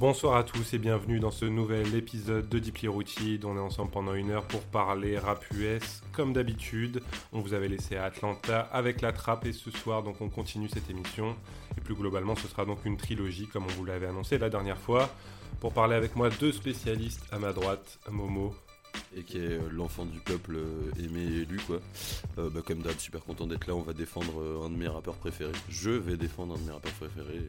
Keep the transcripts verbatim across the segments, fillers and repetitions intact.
Bonsoir à tous et bienvenue dans ce nouvel épisode de Deeply Routine. On est ensemble pendant une heure pour parler rap U S comme d'habitude. On vous avait laissé à Atlanta avec la trappe et ce soir donc on continue cette émission. Et plus globalement ce sera donc une trilogie comme on vous l'avait annoncé la dernière fois. Pour parler avec moi deux spécialistes à ma droite, Momo. Et qui est l'enfant du peuple aimé et élu quoi. Euh, bah comme d'hab, super content d'être là, on va défendre un de mes rappeurs préférés. Je vais défendre un de mes rappeurs préférés.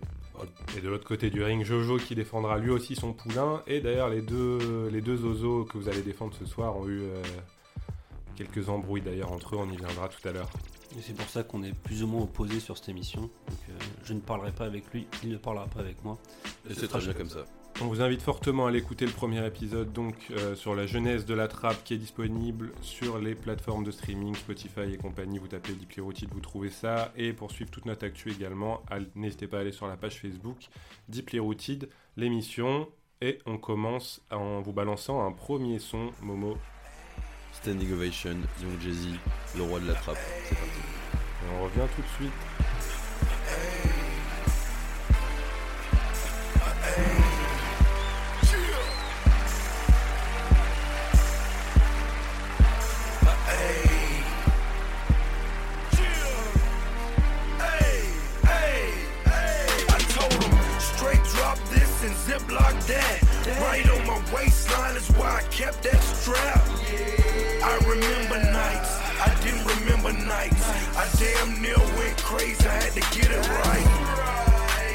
Et de l'autre côté du ring, Jojo qui défendra lui aussi son poulain. Et d'ailleurs les deux les deux osos que vous allez défendre ce soir ont eu euh, quelques embrouilles d'ailleurs entre eux, on y viendra tout à l'heure. Et c'est pour ça qu'on est plus ou moins opposés sur cette émission. Donc euh, je ne parlerai pas avec lui, il ne parlera pas avec moi. Et, et c'est très bien comme ça. ça. On vous invite fortement à aller écouter le premier épisode donc euh, sur la jeunesse de la trappe qui est disponible sur les plateformes de streaming, Spotify et compagnie. Vous tapez Deeply Rooted, vous trouvez ça. Et pour suivre toute notre actu également, à, n'hésitez pas à aller sur la page Facebook Deeply Rooted, l'émission. Et on commence en vous balançant un premier son, Momo. Standing Ovation, Young Jay-Z, le roi de la trappe. C'est parti. Et on revient tout de suite. Ziploc that, right on my waistline is why I kept that strap. I remember nights, I didn't remember nights. I damn near went crazy, I had to get it right.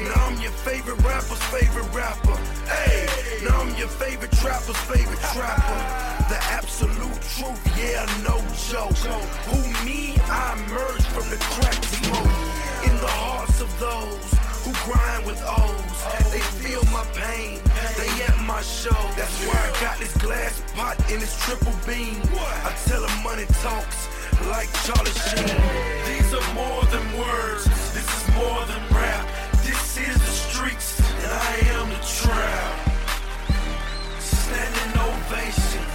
Now I'm your favorite rapper's favorite rapper. Hey, now I'm your favorite trapper's favorite trapper. The absolute truth, yeah, no joke. Who me? I emerged from the crack smoke. In the hearts of those who grind with O's, they feel my pain, they at my show. That's why I got this glass pot and it's triple beam. I tell them money talks like Charlie Sheen. These are more than words, this is more than rap. This is the streets and I am the trap. Standing ovation,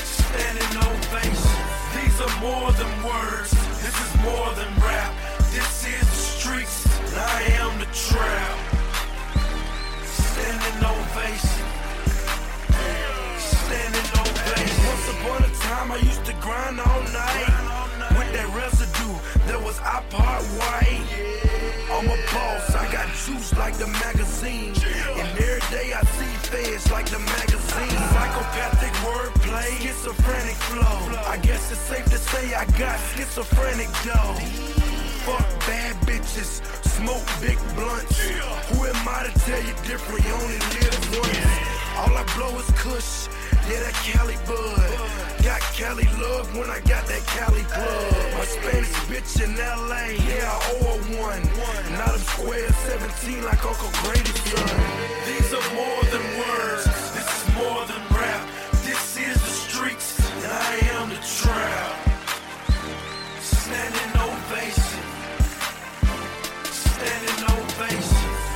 standing ovation. These are more than words, this is more than rap. This is the streets, and I am the trap. Standing ovation. Standing ovation. Once upon a time, I used to grind all night. With that residue, that was iPod white. I'm a boss, I got juice like the magazine. And every day I see feds like the magazine. Psychopathic wordplay, schizophrenic flow. I guess it's safe to say I got schizophrenic dough. Fuck bad bitches, smoke big blunts. Who am I to tell you different? You only live once. All I blow is kush, yeah, that Cali bud. Got Cali love when I got that Cali plug. My Spanish bitch in L A, yeah, I owe her one. Now them squares seventeen like Uncle Grady's son. These are more than words, this is more than rap. This is the streets, and I am the trap. Standing ovation.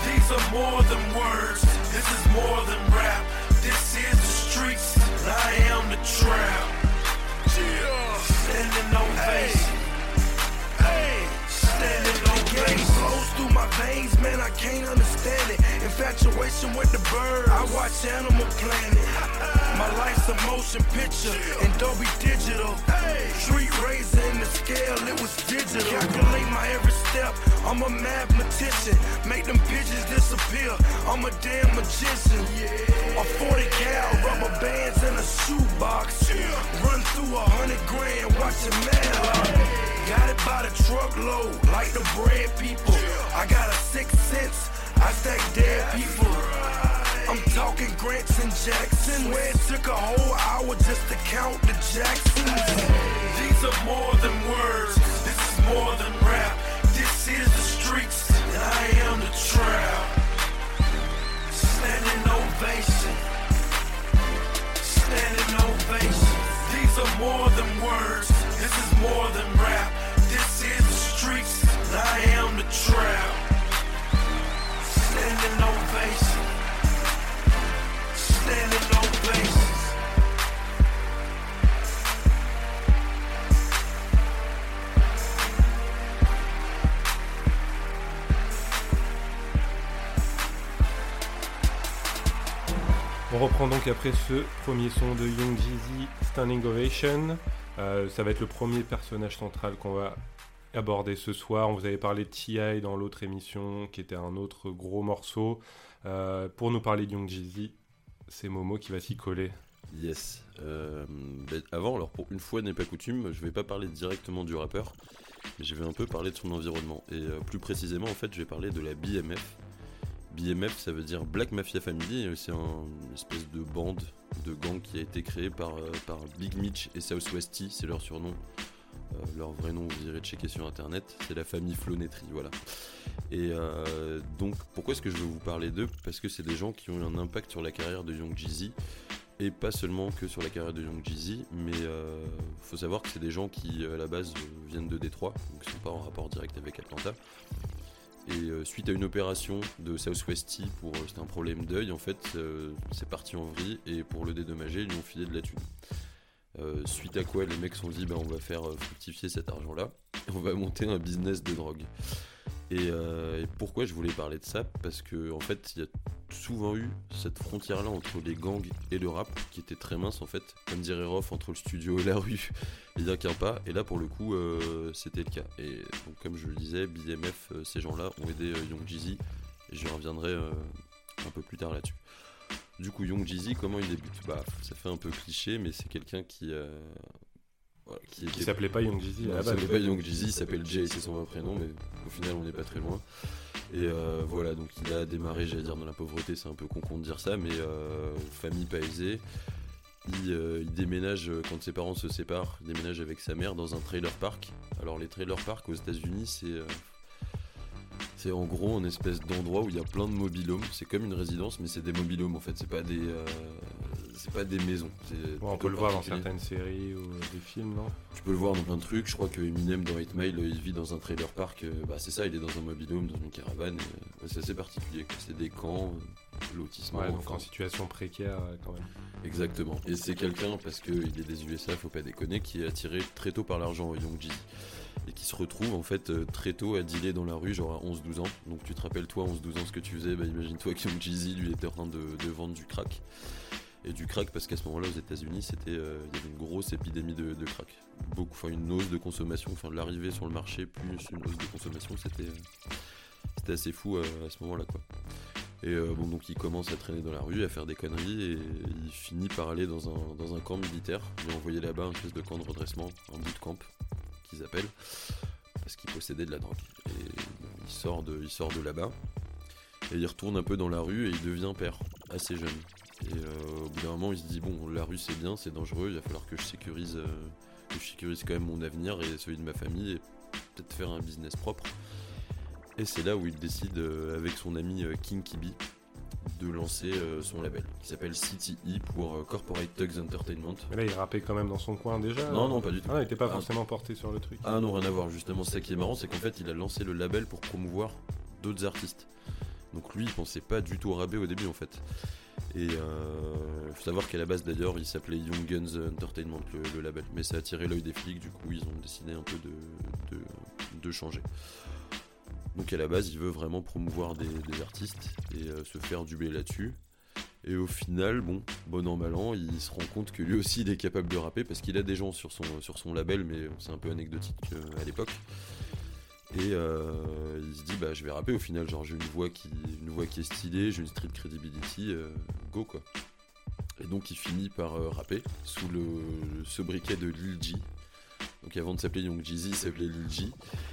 These are more than words, this is more than rap. This is the streets, and I am the trap. Yeah. Standing ovation. Hey. Standing ovation. Flows through my veins, man, I can't understand it. Infatuation with the birds, I watch Animal Planet. My life's a motion picture in Dolby Digital. Street razor in the scale, it was digital. Calculate my every step, I'm a mathematician. Make them pigeons disappear, I'm a damn magician. A forty cal, rubber bands in a shoebox. Run through a hundred grand, watching Madlock. Got it by the truckload, like the bread people. I got a sixth sense, I stack dead people. I'm talking Grants and Jackson, where it took a whole hour just to count the Jacksons. These are more than words, this is more than rap. This is the streets, and I am the trap. Standing ovation. Standing ovation. These are more than words, this is more than rap. This is the streets, and I am the trap. Standing ovation. Standing on places. On reprend donc après ce premier son de Young Jay-Z, Standing Ovation. Euh, ça va être le premier personnage central qu'on va aborder ce soir. On vous avait parlé de T I dans l'autre émission, qui était un autre gros morceau. Euh, pour nous parler de Young Jay-Z, c'est Momo qui va s'y coller. Yes. Euh, bah avant, alors pour une fois n'est pas coutume, je vais pas parler directement du rappeur, mais je vais un peu parler de son environnement. Et euh, plus précisément, en fait, je vais parler de la B M F. B M F, ça veut dire Black Mafia Family. C'est un, une espèce de bande, de gang qui a été créée par, euh, par Big Mitch et Southwest T. C'est leur surnom. Euh, leur vrai nom, vous irez checker sur internet. C'est la famille Flonetri, voilà. Et euh, donc, pourquoi est-ce que je veux vous parler d'eux ? Parce que c'est des gens qui ont eu un impact sur la carrière de Young Jay-Z. Et pas seulement que sur la carrière de Young Jay-Z, mais euh, faut savoir que c'est des gens qui, à la base, viennent de Détroit, donc ils sont pas en rapport direct avec Atlanta. Et euh, suite à une opération de Southwest T pour euh, c'était un problème d'œil, en fait, euh, c'est parti en vrille, et pour le dédommager, ils lui ont filé de la thune. Euh, suite à quoi, les mecs se sont dit, bah, on va faire fructifier cet argent-là, et on va monter un business de drogue. Et, euh, et pourquoi je voulais parler de ça ? Parce que en fait, il y a souvent eu cette frontière-là entre les gangs et le rap, qui était très mince en fait, comme dirait Rof, entre le studio et la rue, il n'y a qu'un pas, et là pour le coup, euh, c'était le cas. Et donc, comme je le disais, B M F, euh, ces gens-là ont aidé euh, Young Jay-Z, et je reviendrai euh, un peu plus tard là-dessus. Du coup, Young Jay-Z, comment il débute ? Bah, ça fait un peu cliché, mais c'est quelqu'un qui... Euh... Voilà, qui, qui s'appelait pas Young Jay-Z, il s'appelait pas Young Jay-Z, il s'appelle Jay, c'est son vrai prénom, mais au final on n'est pas très loin. Et euh, voilà, donc il a démarré, j'allais dire, dans la pauvreté, c'est un peu con de dire ça, mais euh, famille pas aisée. Il, euh, il déménage, quand ses parents se séparent, il déménage avec sa mère dans un trailer park. Alors les trailer parks aux États-Unis, c'est euh, c'est en gros un espèce d'endroit où il y a plein de mobil-homes. C'est comme une résidence, mais c'est des mobil-homes en fait, c'est pas des... Euh, c'est pas des maisons. C'est bon, on peut le voir dans certaines séries ou des films, non ? Tu peux le voir dans plein de trucs. Je crois que Eminem dans huit Mile, il vit dans un trailer park. Bah, c'est ça, il est dans un mobil-home, dans une caravane. Et c'est assez particulier. C'est des camps, lotissement. Ouais, donc en situation précaire quand même. Exactement. Et c'est quelqu'un, parce qu'il est des U S A, faut pas déconner, qui est attiré très tôt par l'argent, Young Jay-Z. Et qui se retrouve en fait très tôt à dealer dans la rue, genre à onze douze ans. Donc tu te rappelles, toi, onze douze ans, ce que tu faisais, bah, imagine-toi que Young Jay-Z, lui, était en train de, de vendre du crack. Et du crack, parce qu'à ce moment-là, aux États-Unis, c'était, euh, il y avait une grosse épidémie de, de crack. Beaucoup, enfin une hausse de consommation, enfin de l'arrivée sur le marché plus une hausse de consommation, c'était, euh, c'était assez fou euh, à ce moment-là, quoi. Et euh, bon, donc il commence à traîner dans la rue, à faire des conneries, et il finit par aller dans un dans un camp militaire. Il est envoyé là-bas, une espèce de camp de redressement, un bootcamp qu'ils appellent, parce qu'il possédait de la drogue. Et bon, il sort de, il sort de là-bas, et il retourne un peu dans la rue et il devient père, assez jeune. Et euh, au bout d'un moment, il se dit, bon, la rue c'est bien, c'est dangereux, il va falloir que je sécurise, euh, que je sécurise quand même mon avenir et celui de ma famille, et peut-être faire un business propre. Et c'est là où il décide, euh, avec son ami euh, King Kibi, de lancer euh, son label, qui s'appelle C T E pour euh, Corporate Thugz Entertainment. Mais là, il rappait quand même dans son coin déjà. Non, non, pas du tout. Ah, il n'était pas ah, forcément porté sur le truc. Ah non, rien à voir, justement, c'est ça qui est marrant, c'est qu'en fait, il a lancé le label pour promouvoir d'autres artistes. Donc lui, il pensait pas du tout au rabais au début, en fait. Et euh, faut savoir qu'à la base d'ailleurs il s'appelait Young Guns Entertainment le, le label, mais ça a attiré l'œil des flics, du coup ils ont décidé un peu de, de, de changer. Donc à la base il veut vraiment promouvoir des, des artistes et euh, se faire du blé là-dessus. Et au final, bon, bon an mal an, il se rend compte que lui aussi il est capable de rapper, parce qu'il a des gens sur son, sur son label, mais c'est un peu anecdotique euh, à l'époque. Et euh, il se dit, bah je vais rapper au final, genre j'ai une voix qui, une voix qui est stylée, j'ai une street credibility, euh, go quoi. Et donc il finit par euh, rapper sous le, ce briquet de Lil G. Donc avant de s'appeler Young Jay-Z, il s'appelait Lil G.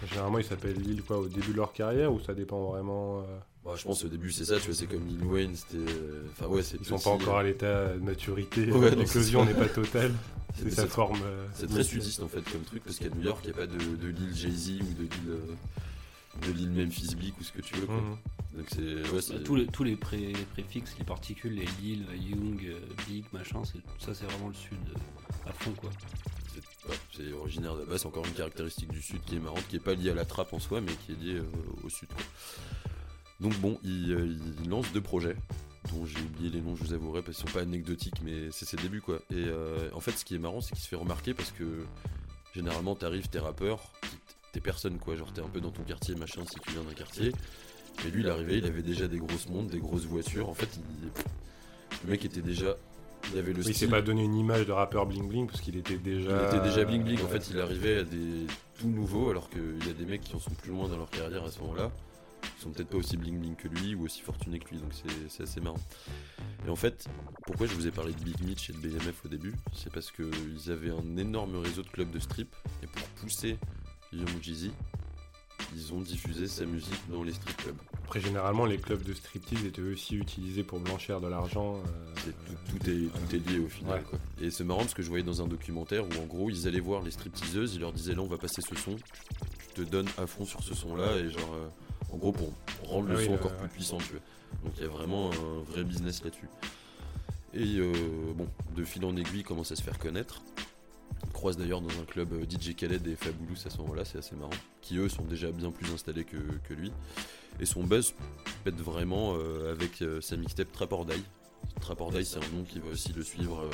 Généralement ils s'appellent Lil quoi au début de leur carrière, ou ça dépend vraiment euh... bah, je pense au début c'est ça, tu vois, c'est comme Lil Wayne, c'était... Enfin, ouais, c'est ils sont pas encore à l'état de maturité, ouais, l'éclosion n'est pas totale. C'est, c'est sa forme. Euh, c'est très sudiste en fait comme truc, parce qu'à New York, il n'y a pas de, de l'île Jay-Z ou de l'île, euh, de l'île Memphis Bleak ou ce que tu veux. Quoi. Mm-hmm. Donc c'est, ouais, c'est... Tous les, tous les, pré, les préfixes, les particules, les Lil, Young, euh, Big, machin, c'est, ça c'est vraiment le sud euh, à fond quoi. C'est, ouais, c'est originaire de la base, encore une caractéristique du sud qui est marrante, qui n'est pas liée à la trappe en soi, mais qui est liée euh, au sud quoi. Donc bon, il, euh, il lance deux projets, dont j'ai oublié les noms, je vous avouerai, parce qu'ils sont pas anecdotiques, mais c'est ses débuts quoi. Et euh, en fait ce qui est marrant, c'est qu'il se fait remarquer, parce que généralement t'arrives, t'es rappeur, t'es personne quoi, genre t'es un peu dans ton quartier machin si tu viens d'un quartier, et lui il arrivait, il avait déjà des grosses montres, des grosses voitures, en fait il, Le mec était déjà. Il avait le style. Il s'est pas donné une image de rappeur bling bling parce qu'il était déjà. Il était déjà bling bling. En fait, il arrivait à des tout nouveaux, alors qu'il y a des mecs qui en sont plus loin dans leur carrière à ce moment-là. Ils sont peut-être pas aussi bling bling que lui ou aussi fortunés que lui, donc c'est, c'est assez marrant. Et en fait, pourquoi je vous ai parlé de Big Mitch et de B M F au début, c'est parce qu'ils avaient un énorme réseau de clubs de strip, et pour pousser Young Jay-Z, ils ont diffusé sa musique dans les strip clubs. Après, généralement, les clubs de striptease étaient aussi utilisés pour blanchir de l'argent. Euh, tout, tout, est, tout est lié au final. Ouais. Quoi. Et c'est marrant parce que je voyais dans un documentaire où, en gros, ils allaient voir les stripteaseuses, ils leur disaient là, on va passer ce son, tu te donnes à fond sur ce son-là, et genre. Euh, En gros, pour rendre le ah oui, son encore euh, plus ouais. puissant, tu vois. Donc il y a vraiment un vrai business là-dessus. Et euh, bon, de fil en aiguille, il commence à se faire connaître. Il croise d'ailleurs dans un club D J Khaled et Fabulous à ce moment-là, c'est assez marrant. Qui eux sont déjà bien plus installés que, que lui. Et son buzz pète vraiment euh, avec euh, sa mixtape Trap or Die. Trap or Die, c'est un nom qui va aussi le suivre euh,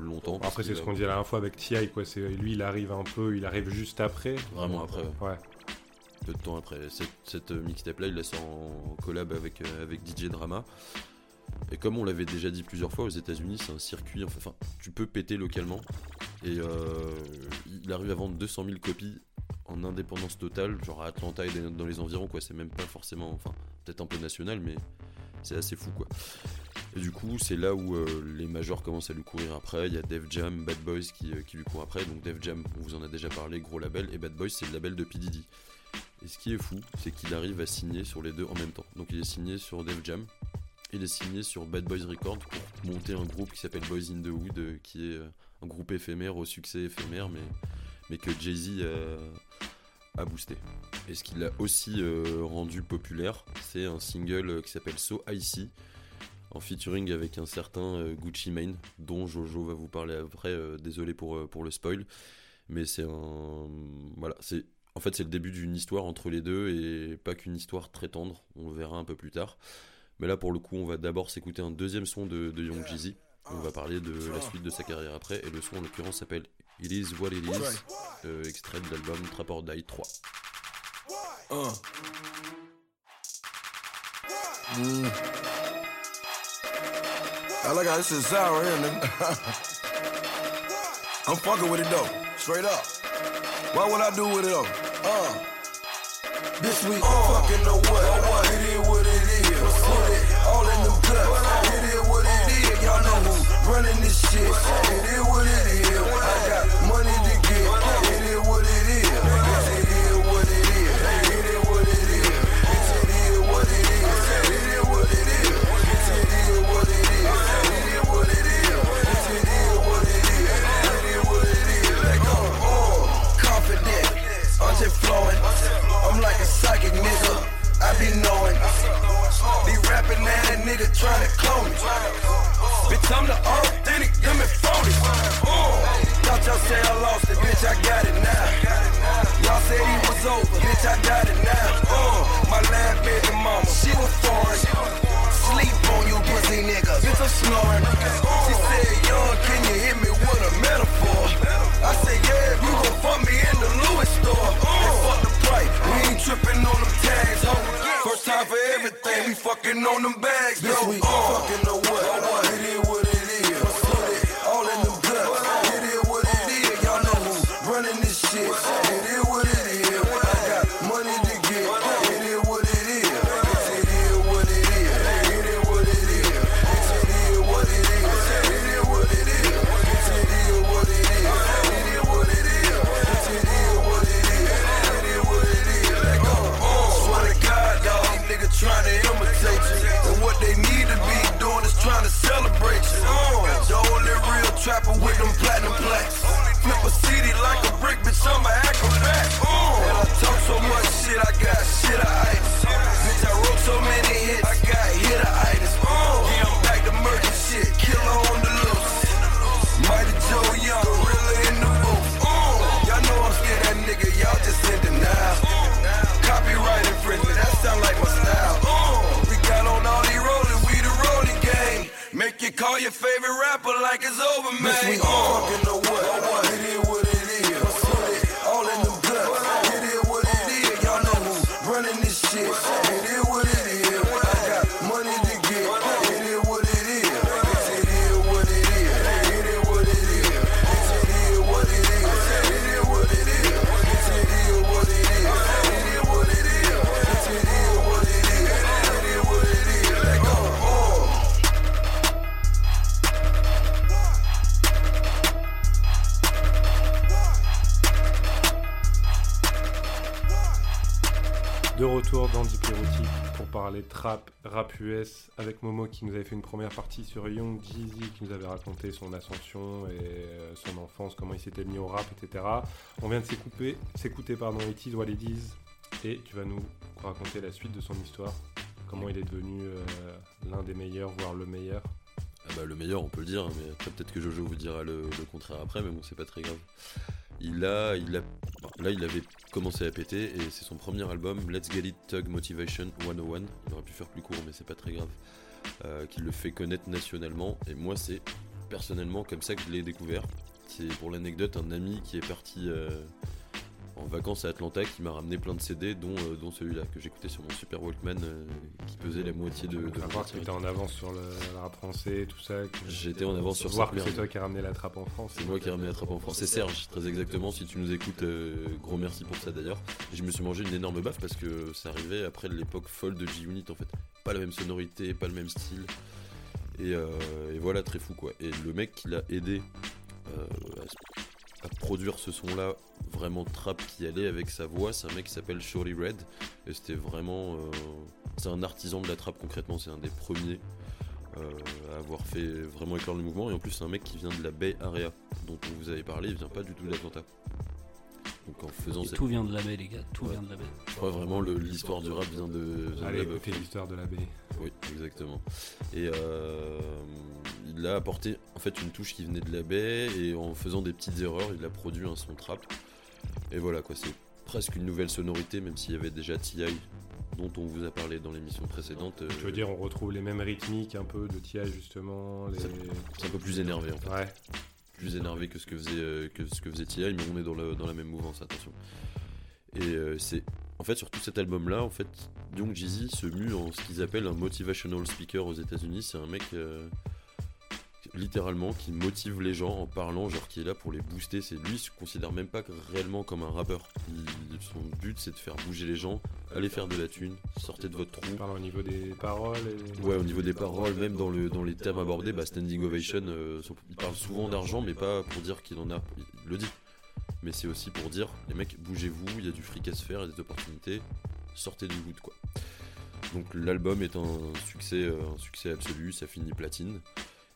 longtemps. Après, c'est ce qu'on disait la dernière fois avec T I, quoi. C'est, lui, il arrive un peu, il arrive juste après. Vraiment après, ouais. ouais. Peu de temps après. Cette, cette mixtape là, il la sort en collab avec, avec D J Drama. Et comme on l'avait déjà dit plusieurs fois, aux États-Unis c'est un circuit, enfin tu peux péter localement. Et euh, il arrive à vendre deux cent mille copies en indépendance totale, genre à Atlanta et dans les environs, quoi. C'est même pas forcément, enfin peut-être un peu national, mais c'est assez fou, quoi. Et du coup, c'est là où euh, les majors commencent à lui courir après. Il y a Def Jam, Bad Boys qui, euh, qui lui courent après. Donc Def Jam, on vous en a déjà parlé, gros label, et Bad Boys, c'est le label de P. Diddy. Et ce qui est fou, c'est qu'il arrive à signer sur les deux en même temps. Donc il est signé sur Def Jam, il est signé sur Bad Boys Records pour monter un groupe qui s'appelle Boyz n da Hood, euh, qui est euh, un groupe éphémère, au succès éphémère, mais, mais que Jay-Z euh, a boosté. Et ce qui l'a aussi euh, rendu populaire, c'est un single qui s'appelle So Icy, en featuring avec un certain euh, Gucci Mane, dont Jojo va vous parler après, euh, désolé pour, euh, pour le spoil, mais c'est un... voilà, c'est... En fait, c'est le début d'une histoire entre les deux, et pas qu'une histoire très tendre, on le verra un peu plus tard. Mais là, pour le coup, on va d'abord s'écouter un deuxième son de, de Young Jay-Z. On va parler de la suite de sa carrière après, et le son, en l'occurrence, s'appelle « It is what it is euh, », extrait de l'album « Trap or Die trois ». Mm. I like how this is sour here, nigga. I'm fucking with it, though. Straight up. Why would I do with it though? Uh, this week, uh, fucking know what? what? It is what it is. Put it all in them guts. Uh, it is what it is. Y'all know who's running this shit. Uh, it is what it is. I got money to get. Uh, it is what it is. Uh, it is what it is. Uh, it is what it is. Uh, it is what it is. Uh, it is what it is. Uh, it is what it is. Uh, it is what it is. Uh, it is what it is. Uh, it is what it is. Let go. Oh. I'm just flowing, I'm like a psychic nigga, I be knowing, be rapping at that nigga trying to clone me, bitch I'm the authentic, them and phony, thought y'all say I lost it, bitch I got it now, y'all said he was over, bitch I got it now, uh, my last baby mama, she was foreign, sleep on you pussy nigga, bitch I'm snoring, she said young, can you hit me with a metaphor? I said, yeah, if you gon' fuck me in the Louis store. Uh, and fuck the price, we ain't trippin' on them tags, ho. First time for everything, we fuckin' on them bags, yo. This week, uh, fuckin' know what? It is what it is. Put it all in them guts. It is what it is. Y'all know who's running this shit. It is what it is. I got money to get. It is what it is. It is what it is. It is what it is. It is what it is. It is what it is. It is what it is. Trying to imitate you, and what they need to be doing is trying to celebrate you. Oh, the only real trapper with them platinum plaques. Flip a C D like a brick, bitch, I'm a acrobat. Oh, and I talk so much shit, I got shit of itis. Bitch, I wrote so many hits, I got hit of itis. Oh, yeah, I'm back to murder shit, killer on the loose. Mighty Joe Young, gorilla in the booth. Oh, y'all know I'm scared that nigga, y'all just in denial. Copyright infringement, that sound like my style. Uh, we got on all these rollers, we the rolling gang. Make you call your favorite rapper like it's over, man. Bitch, we uh, fucking know what? It is what it is. Put it all in them guts. It is what it is. Y'all know who's running this shit. It is what it is. I got money to get. It is what it is. de retour dans Deeply Routine pour parler trap, rap U S avec Momo qui nous avait fait une première partie sur Young Jay-Z qui nous avait raconté son ascension et son enfance, comment il s'était mis au rap, et cetera. On vient de s'écouter, s'écouter pardon, eighties, What It Is, et tu vas nous raconter la suite de son histoire, comment il est devenu euh, l'un des meilleurs, voire le meilleur. Ah bah, le meilleur, on peut le dire, mais après, peut-être que Jojo vous dira le, le contraire après, mais bon, c'est pas très grave. Il a, il a, là, il avait commencé à péter et c'est son premier album, Let's Get It Thug Motivation cent un. Il aurait pu faire plus court, mais c'est pas très grave. Euh, qui le fait connaître nationalement. Et moi, c'est personnellement comme ça que je l'ai découvert. C'est pour l'anecdote un ami qui est parti euh, en vacances à Atlanta qui m'a ramené plein de C D, dont, euh, dont celui-là que j'écoutais sur mon Super Walkman euh, qui pesait la moitié de. de voir que t'étais en avance sur le, le rap français, tout ça. Que J'étais en avance sur ça. Voir que c'est toi qui as ramené la trappe en France. C'est moi qui ai ramené la trappe en France. C'est Serge, très exactement. Si tu nous écoutes, euh, gros merci pour ça d'ailleurs. Et je me suis mangé une énorme baffe parce que ça arrivait après l'époque folle de G-Unit en fait. Pas la même sonorité, pas le même style. Et, euh, et voilà, très fou quoi. Et le mec qui l'a aidé euh, à ce à produire ce son-là, vraiment trap qui allait avec sa voix, c'est un mec qui s'appelle Shawty Redd, et c'était vraiment... Euh, c'est un artisan de la trap concrètement, c'est un des premiers euh, à avoir fait vraiment éclore le mouvement, et en plus c'est un mec qui vient de la Bay Area, dont on vous avait parlé, il vient pas du tout de l'Atlanta. Donc en faisant et cette... tout vient de la Bay les gars, tout ouais. vient de la Bay. Je crois vraiment le, l'histoire du rap vient de... Vient Allez, de la écoutez l'histoire de la Bay. Oui, exactement. Et... Euh... il a apporté en fait une touche qui venait de la baie et en faisant des petites erreurs il a produit un son trap et voilà quoi, c'est presque une nouvelle sonorité même s'il y avait déjà T I dont on vous a parlé dans l'émission précédente. Je veux dire on retrouve les mêmes rythmiques un peu de T I justement les... c'est un peu plus énervé en fait, ouais. plus énervé que ce que faisait, que ce que faisait T I mais on est dans la, dans la même mouvance, attention. Et euh, c'est en fait sur tout cet album là en fait Young Jay-Z se mue en ce qu'ils appellent un motivational speaker aux États-Unis. C'est un mec euh, littéralement qui motive les gens en parlant, genre qui est là pour les booster. C'est lui, il se considère même pas réellement comme un rappeur. Il, son but c'est de faire bouger les gens, allez faire de la thune, sortez de votre trou. Parle au niveau des paroles et... ouais, au niveau des paroles, même dans le dans les thèmes abordés, bah standing ovation, euh, il parle souvent d'argent mais pas pour dire qu'il en a, il le dit. Mais c'est aussi pour dire les mecs bougez-vous, il y a du fric à se faire, il y a des opportunités, sortez du wood quoi. Donc l'album est un succès un succès absolu, ça finit platine.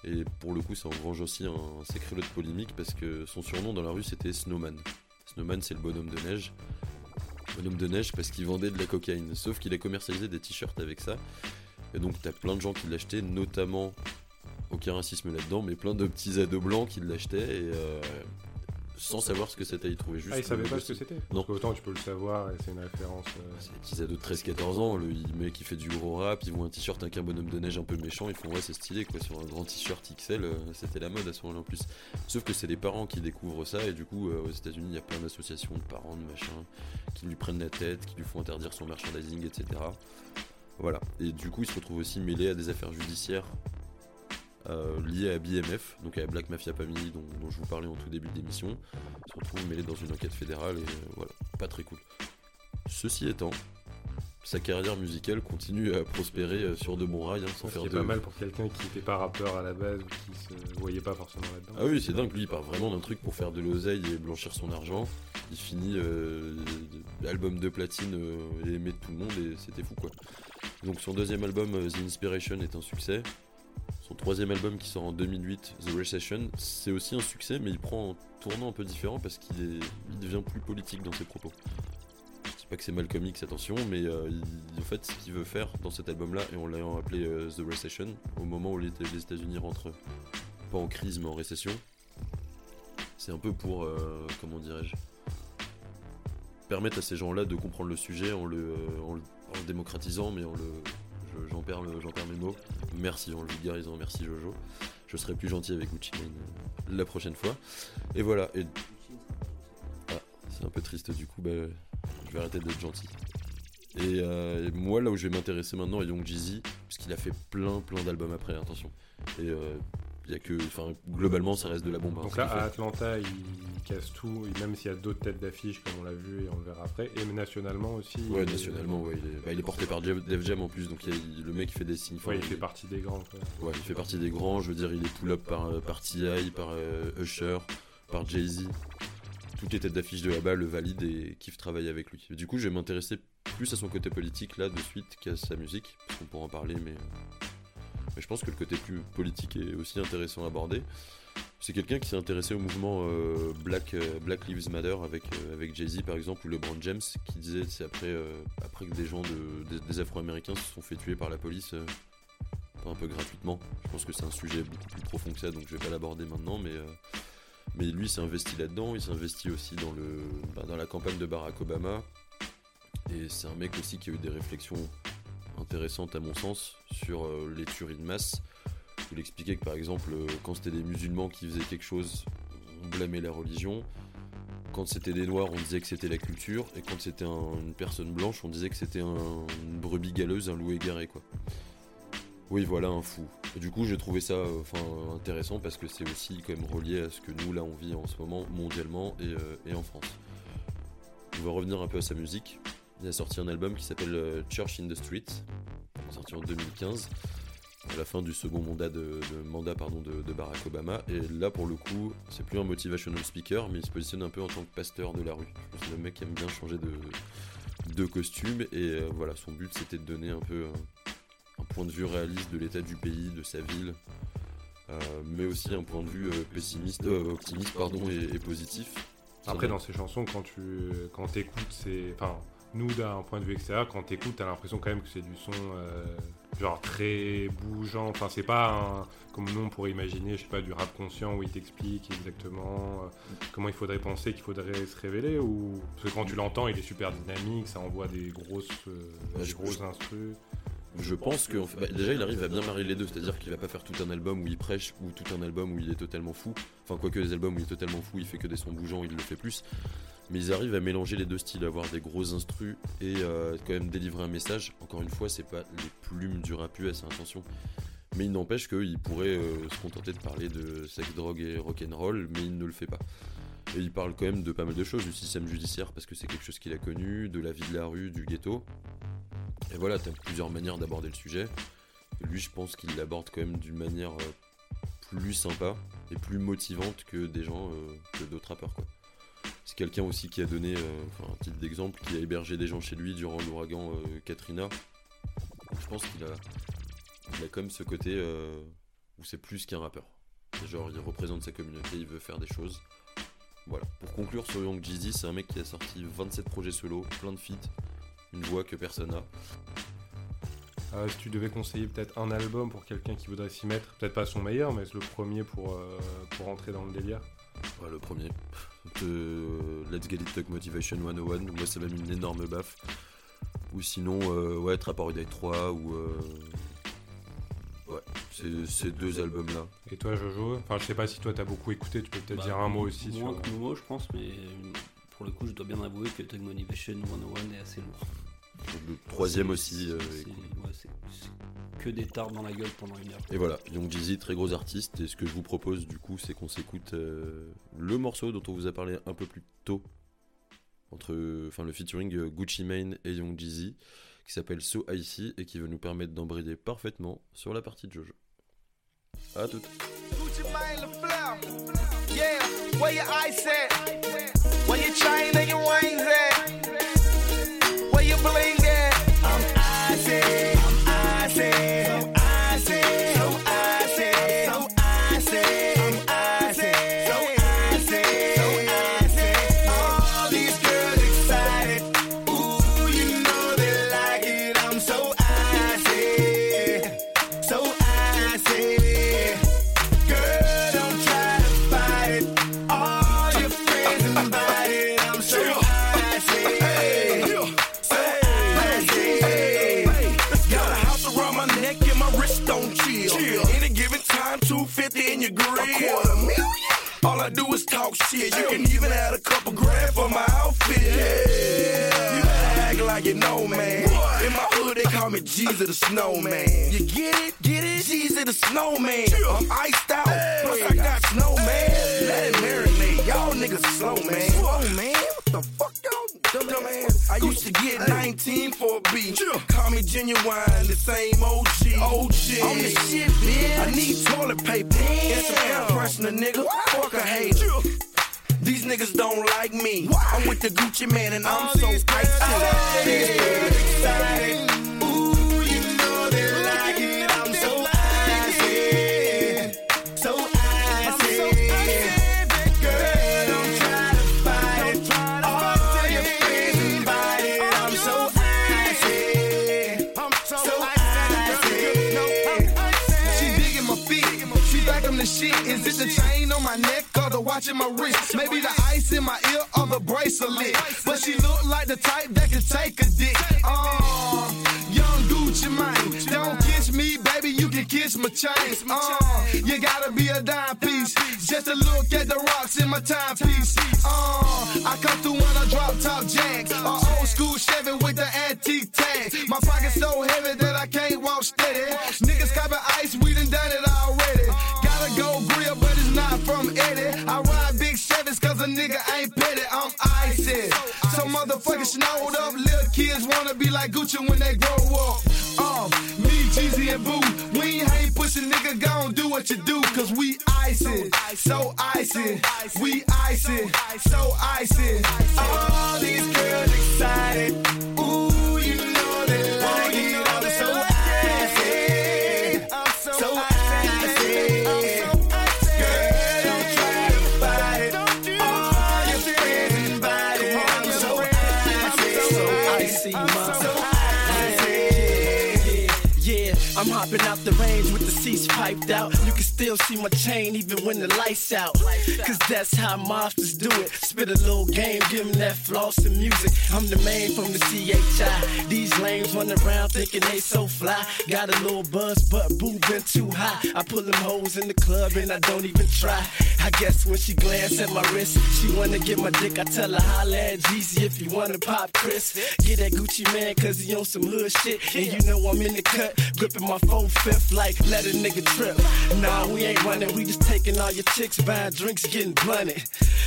Et pour le coup, ça engrange aussi un sacré lot de polémique parce que son surnom dans la rue c'était Snowman. Snowman, c'est le bonhomme de neige. Bonhomme de neige parce qu'il vendait de la cocaïne. Sauf qu'il a commercialisé des t-shirts avec ça. Et donc, t'as plein de gens qui l'achetaient, notamment, aucun racisme là-dedans, mais plein de petits ados blancs qui l'achetaient et euh, sans savoir ce que c'était. Ils trouvaient juste. Ah, ils savaient pas ce que c'était ? Non. Parce qu'autant tu peux le savoir et c'est une référence. Euh... C'est les petits ados de treize quatorze ans, le mec qui fait du gros rap, ils vont un t-shirt avec un bonhomme de neige un peu méchant, ils font ouais, c'est stylé quoi, sur un grand t-shirt X L, euh, c'était la mode à ce moment-là en plus. Sauf que c'est les parents qui découvrent ça et du coup, euh, aux États-Unis, il y a plein d'associations de parents, de machin, qui lui prennent la tête, qui lui font interdire son merchandising, et cetera. Voilà. Et du coup, il se retrouve aussi mêlé à des affaires judiciaires. Euh, lié à B M F, donc à la Black Mafia Family dont, dont je vous parlais en tout début de l'émission, se retrouve mêlé dans une enquête fédérale et euh, voilà, pas très cool. Ceci étant, sa carrière musicale continue à prospérer sur de bons rails hein, sans faire de... C'est pas mal pour quelqu'un qui n'était pas rappeur à la base ou qui se voyait pas forcément là-dedans. Ah oui, c'est dingue, lui il part vraiment d'un truc pour faire de l'oseille et blanchir son argent. Il finit euh, album de platine euh, et aimé de tout le monde et c'était fou quoi. Donc son deuxième album The Inspiration est un succès. Son troisième album qui sort en deux mille huit, The Recession, c'est aussi un succès, mais il prend un tournant un peu différent parce qu'il est, il devient plus politique dans ses propos. Je dis pas que c'est Malcolm X, attention, mais euh, il, en fait, ce qu'il veut faire dans cet album-là, et on l'a appelé euh, The Recession, au moment où les, les États-Unis rentrent pas en crise mais en récession, c'est un peu pour, euh, comment dirais-je, permettre à ces gens-là de comprendre le sujet en le, euh, en le, en le démocratisant, mais en le... J'en perds, le, j'en perds mes mots. Merci en le vulgarisant, merci Jojo. Je serai plus gentil avec Gucci Mane la prochaine fois. Et voilà. Et... Ah, c'est un peu triste du coup, bah, je vais arrêter d'être gentil. Et, euh, et moi, là où je vais m'intéresser maintenant à Young Jay-Z, puisqu'il a fait plein plein d'albums après, attention. Et euh, y a que, enfin, globalement, ça reste de la bombe. Donc là, à Atlanta, il casse tout, et même s'il y a d'autres têtes d'affiche, comme on l'a vu et on le verra après, et nationalement aussi. Ouais, nationalement, ouais, il est, bah, il est porté par Def Jam en plus, donc il y a, il, le mec fait des signes. Ouais, il fait partie des grands. Quoi. Ouais, il fait partie des grands, je veux dire, il est pull-up par, par T I, par euh, Usher, par Jay-Z. Toutes les têtes d'affiche de là-bas le valident et kiffent travailler avec lui. Et du coup, je vais m'intéresser plus à son côté politique là de suite qu'à sa musique, parce qu'on pourra en parler, mais, mais je pense que le côté plus politique est aussi intéressant à aborder. C'est quelqu'un qui s'est intéressé au mouvement euh, Black, euh, Black Lives Matter avec, euh, avec Jay-Z par exemple, ou LeBron James, qui disait c'est après, euh, après que des gens de, des, des Afro-Américains se sont fait tuer par la police, euh, pas un peu gratuitement. Je pense que c'est un sujet beaucoup plus profond que ça, donc je vais pas l'aborder maintenant, mais... Euh, Mais lui s'est investi là-dedans, il s'est investi aussi dans, le, bah, dans la campagne de Barack Obama. Et c'est un mec aussi qui a eu des réflexions intéressantes à mon sens sur euh, les tueries de masse. Il expliquait que par exemple, quand c'était des musulmans qui faisaient quelque chose, on blâmait la religion. Quand c'était des noirs, on disait que c'était la culture. Et quand c'était un, une personne blanche, on disait que c'était un, une brebis galeuse, un loup égaré quoi. Oui, voilà, un fou. Et du coup, j'ai trouvé ça euh, intéressant parce que c'est aussi quand même relié à ce que nous, là, on vit en ce moment, mondialement et, euh, et en France. On va revenir un peu à sa musique. Il a sorti un album qui s'appelle euh, Church in the Street, sorti en deux mille quinze, à la fin du second mandat de, de, mandat, pardon, de, de Barack Obama. Et là, pour le coup, c'est plus un motivational speaker, mais il se positionne un peu en tant que pasteur de la rue. Je pense que le mec aime bien changer de, de costume. Et euh, voilà, son but, c'était de donner un peu... Euh, un point de vue réaliste de l'état du pays, de sa ville, euh, mais aussi un point de vue euh, pessimiste, euh, optimiste pardon, et, et positif. Après, dans ces chansons, quand tu quand t'écoutes, c'est, enfin, nous d'un point de vue extérieur, quand t'écoutes, t'as l'impression quand même que c'est du son euh, genre très bougeant. Enfin, c'est pas un, comme nous on pourrait imaginer, je sais pas, du rap conscient où il t'explique exactement euh, comment il faudrait penser, qu'il faudrait se révéler. Ou parce que quand tu l'entends, il est super dynamique, ça envoie des grosses, euh, bah, des grosses instrus. Je pense que bah, déjà il arrive à bien marier les deux, c'est-à-dire qu'il va pas faire tout un album où il prêche ou tout un album où il est totalement fou. Enfin, quoique les albums où il est totalement fou, il fait que des sons bougeants, il le fait plus. Mais ils arrivent à mélanger les deux styles, à avoir des gros instrus et euh, quand même délivrer un message. Encore une fois, c'est pas les plumes du rap U S, attention. Mais il n'empêche qu'il pourrait euh, se contenter de parler de sexe, drogue et rock'n'roll, mais il ne le fait pas. Et il parle quand même de pas mal de choses, du système judiciaire parce que c'est quelque chose qu'il a connu, de la vie de la rue, du ghetto. Et voilà, t'as plusieurs manières d'aborder le sujet. Et lui, je pense qu'il l'aborde quand même d'une manière euh, plus sympa et plus motivante que des gens, euh, que d'autres rappeurs, quoi. C'est quelqu'un aussi qui a donné, enfin, euh, un titre d'exemple, qui a hébergé des gens chez lui durant l'ouragan euh, Katrina. Je pense qu'il a, il a quand même ce côté euh, où c'est plus qu'un rappeur. Et genre, il représente sa communauté, il veut faire des choses. Voilà. Pour conclure sur Young Jeezy, c'est un mec qui a sorti vingt-sept projets solo, plein de feats. Une voix que personne n'a. Euh, si tu devais conseiller peut-être un album pour quelqu'un qui voudrait s'y mettre, peut-être pas son meilleur, mais c'est le premier pour, euh, pour entrer dans le délire. Ouais, le premier. De Let's Get It Thug Motivation cent un, moi ça m'a mis une énorme baffe. Ou sinon, euh, ouais, Trap or Die trois, ou... Euh... Ouais, c'est, ces deux albums-là. Et toi, Jojo, enfin je sais pas si toi t'as beaucoup écouté, tu peux peut-être bah, dire un mot aussi sur... Moins que moi, je pense, mais... Pour le coup, je dois bien avouer que Thug Motivation cent un est assez lourd. Le troisième c'est, aussi. Euh, c'est, ouais, c'est, c'est que des tards dans la gueule pendant une heure. Et voilà, Young Jeezy, très gros artiste. Et ce que je vous propose, du coup, c'est qu'on s'écoute euh, le morceau dont on vous a parlé un peu plus tôt, entre, enfin, le featuring euh, Gucci Mane et Young Jeezy, qui s'appelle So Icy et qui va nous permettre d'embrayer parfaitement sur la partie de Jojo. A toutes. Gucci Mane, La Flair. Yeah, where your eyes at? Where your chain and your wings at? Where your bling at? I'm icy, I'm icy, so icy, so icy, so icy, I'm icy, so icy, so icy. All these girls excited, ooh, you know they like it. I'm so icy, so icy. Girl, don't try to fight it. All your friends invited. All I do is talk shit. You can even add a couple grand for my outfit. Yeah. You better act like you know, man. What? In my hood, they call me Jesus the Snowman. You get it? Get it? Jesus the Snowman. I'm iced out, plus I got snow, man. Let it marinate. Y'all niggas slow, man. Slow, man. What the fuck, y'all? Dumbass. I used to get nineteen for a beat. Call me genuine, the same O G. O G. On this shit, bitch. I need toilet paper. Instagram pressing a nigga. Fuck, I hate you. These niggas don't like me. I'm with the Gucci man and I'm so icy. the shit? Is it the chain on my neck or the watch in my wrist? Maybe the ice in my ear or the bracelet. But she look like the type that can take a dick. Oh, young Gucci Mane. Don't kiss me, baby, you can kiss my chains. Oh, you gotta be a dime piece just to look at the rocks in my timepiece. Oh, I come through when I drop top jacks. An old school Chevy with the antique tags. My pocket's so heavy that I can't walk steady. Niggas copping ice, we done done it already. Gotta go grill, but it's not from Eddie. I ride big sevens cause a nigga ain't petty. I'm icy, so motherfucking snowed up. Little kids wanna be like Gucci when they grow up. Um, me, Jeezy, and Boo. We ain't hate pussy, nigga, gon' do what you do. Cause we icy, so icy. We icy, so icy. All these girls excited. Ooh, you know they like it. I'm so icy, so icy. Girl, don't try to fight it. All your friends invited. I'm so icy, so icy, so icy. I'm hopping out the range with the seats piped out. You can still see my chain even when the lights out. Cause that's how mobsters do it. Spit a little game, give them that floss and music. I'm the main from the C H I. These lames run around thinking they so fly. Got a little buzz, but boo been too high. I pull them hoes in the club and I don't even try. I guess when she glance at my wrist, she wanna get my dick. I tell her, holla at Jeezy if you wanna pop Chris. Get that Gucci man cause he on some hood shit. And you know I'm in the cut, gripping my phone fifth like let a nigga trip. Nah, we ain't running, we just taking all your chicks, buying drinks, getting blunted.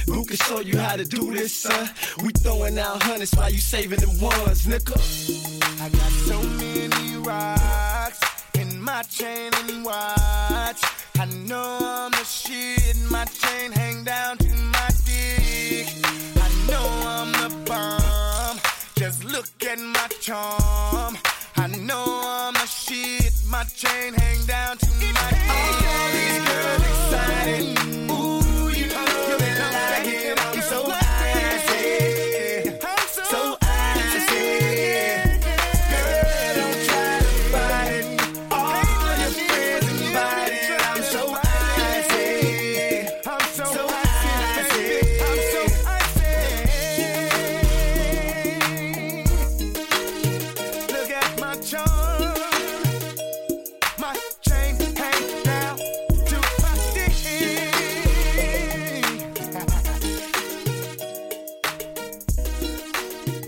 Who can show you how to do this, son? We throwing out hundreds while you saving them ones, nigga. I got so many rocks in my chain and watch. I know I'm the shit, my chain hang down to my dick. I know I'm the bomb, just look at my charm. I know I'm the shit, my chain hang down to it my dick. All these girls excited. Ooh, you know you they like it. I'm so icy, so icy. Girl, don't try to fight it. All your friends invited. I'm so icy, so icy. I'm so icy. Look at my charm.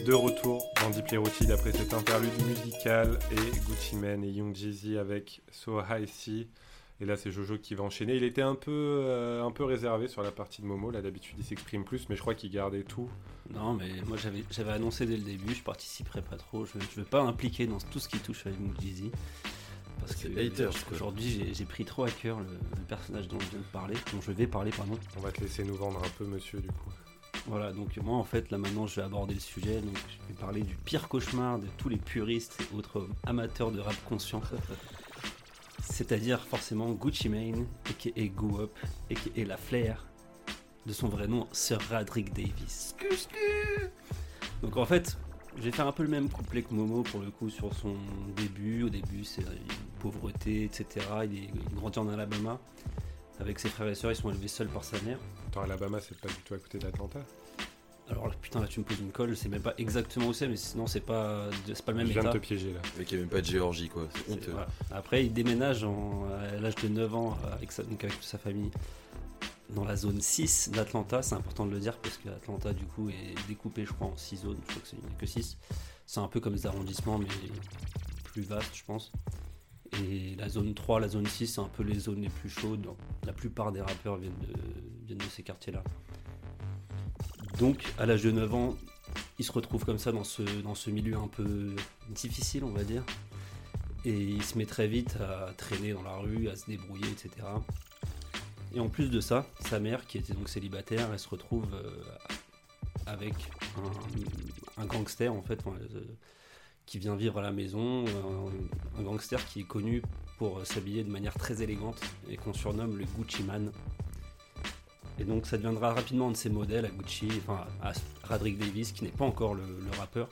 De retour dans Deeply Routine après cette interlude musicale et Gucci Mane et Young Jay-Z avec So Icy. Et là, c'est Jojo qui va enchaîner. Il était un peu, euh, un peu réservé sur la partie de Momo. Là, d'habitude, il s'exprime plus, mais je crois qu'il gardait tout. Non, mais moi, j'avais, j'avais annoncé dès le début, je participerai pas trop. Je ne veux pas m'impliquer dans tout ce qui touche à Young Jay-Z. Parce que haters, aujourd'hui j'ai, j'ai pris trop à cœur le, le personnage dont je viens de parler, dont je vais parler, pardon. On va te laisser nous vendre un peu, monsieur, du coup. Voilà, donc moi en fait là maintenant je vais aborder le sujet, donc je vais parler du pire cauchemar de tous les puristes et autres amateurs de rap conscient. C'est-à-dire forcément Gucci Mane, aka Goo Up, aka La Flair, de son vrai nom Sir Radric Davis. Donc en fait, je vais faire un peu le même couplet que Momo pour le coup sur son début. Au début c'est une pauvreté, et cetera. Il, est, il grandit en Alabama. Avec ses frères et sœurs, ils sont élevés seuls par sa mère. Attends, Alabama, c'est pas du tout à côté d'Atlanta. Alors là, putain, là, tu me poses une colle, je sais même pas exactement où c'est, mais sinon, c'est pas, c'est pas le même état. Je viens de te piéger, là. Le mec, il n'y a même pas de Géorgie, quoi. C'est honteux. Voilà. Après, il déménage en, à l'âge de neuf ans, avec sa, donc avec toute sa famille, dans la zone six d'Atlanta. C'est important de le dire, parce que Atlanta, du coup, est découpée, je crois, en six zones. Je crois que c'est il n'y a que six. C'est un peu comme des arrondissements, mais plus vastes, je pense. Et la zone trois, la zone six, c'est un peu les zones les plus chaudes. La plupart des rappeurs viennent de, viennent de ces quartiers-là. Donc, à l'âge de neuf ans, ils se retrouvent comme ça dans ce, dans ce milieu un peu difficile, on va dire. Et ils se mettent très vite à traîner dans la rue, à se débrouiller, et cetera. Et en plus de ça, sa mère, qui était donc célibataire, elle se retrouve avec un, un gangster, en fait. Enfin, qui vient vivre à la maison, un, un gangster qui est connu pour s'habiller de manière très élégante et qu'on surnomme le Gucci Man. Et donc ça deviendra rapidement un de ses modèles à Gucci, enfin à Radric Davis qui n'est pas encore le, le rappeur.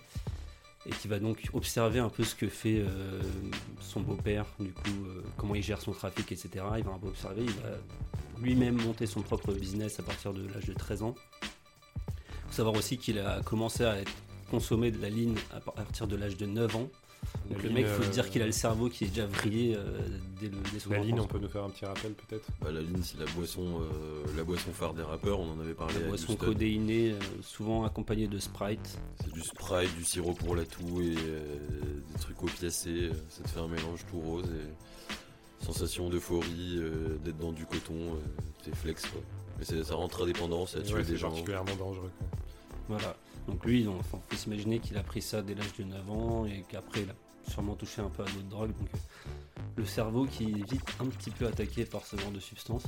et qui va donc observer un peu ce que fait euh, son beau-père, du coup, euh, comment il gère son trafic, et cetera. Il va un peu observer, il va lui-même monter son propre business à partir de l'âge de treize ans. Il faut savoir aussi qu'il a commencé à être consommé de la ligne à partir de l'âge de neuf ans. Donc la le mec, il faut se euh... dire qu'il a le cerveau qui est déjà vrillé euh, dès, le, dès son enfance. La ligne, on peut nous faire un petit rappel peut-être ? Bah, la ligne, c'est la boisson, euh, la boisson phare des rappeurs, on en avait parlé. La boisson Houston. Codéinée, euh, souvent accompagnée de Sprite. C'est du Sprite, du sirop pour la toux et euh, des trucs opiacés. Ça te fait un mélange tout rose et sensation d'euphorie, euh, d'être dans du coton, euh, t'es flex quoi. Mais c'est, ça rentre à dépendance, ça tue ouais, des c'est gens. C'est particulièrement dangereux quoi. Voilà. Donc lui, il enfin, faut s'imaginer qu'il a pris ça dès l'âge de neuf ans et qu'après il a sûrement touché un peu à d'autres drogues. Donc le cerveau qui est vite un petit peu attaqué par ce genre de substance.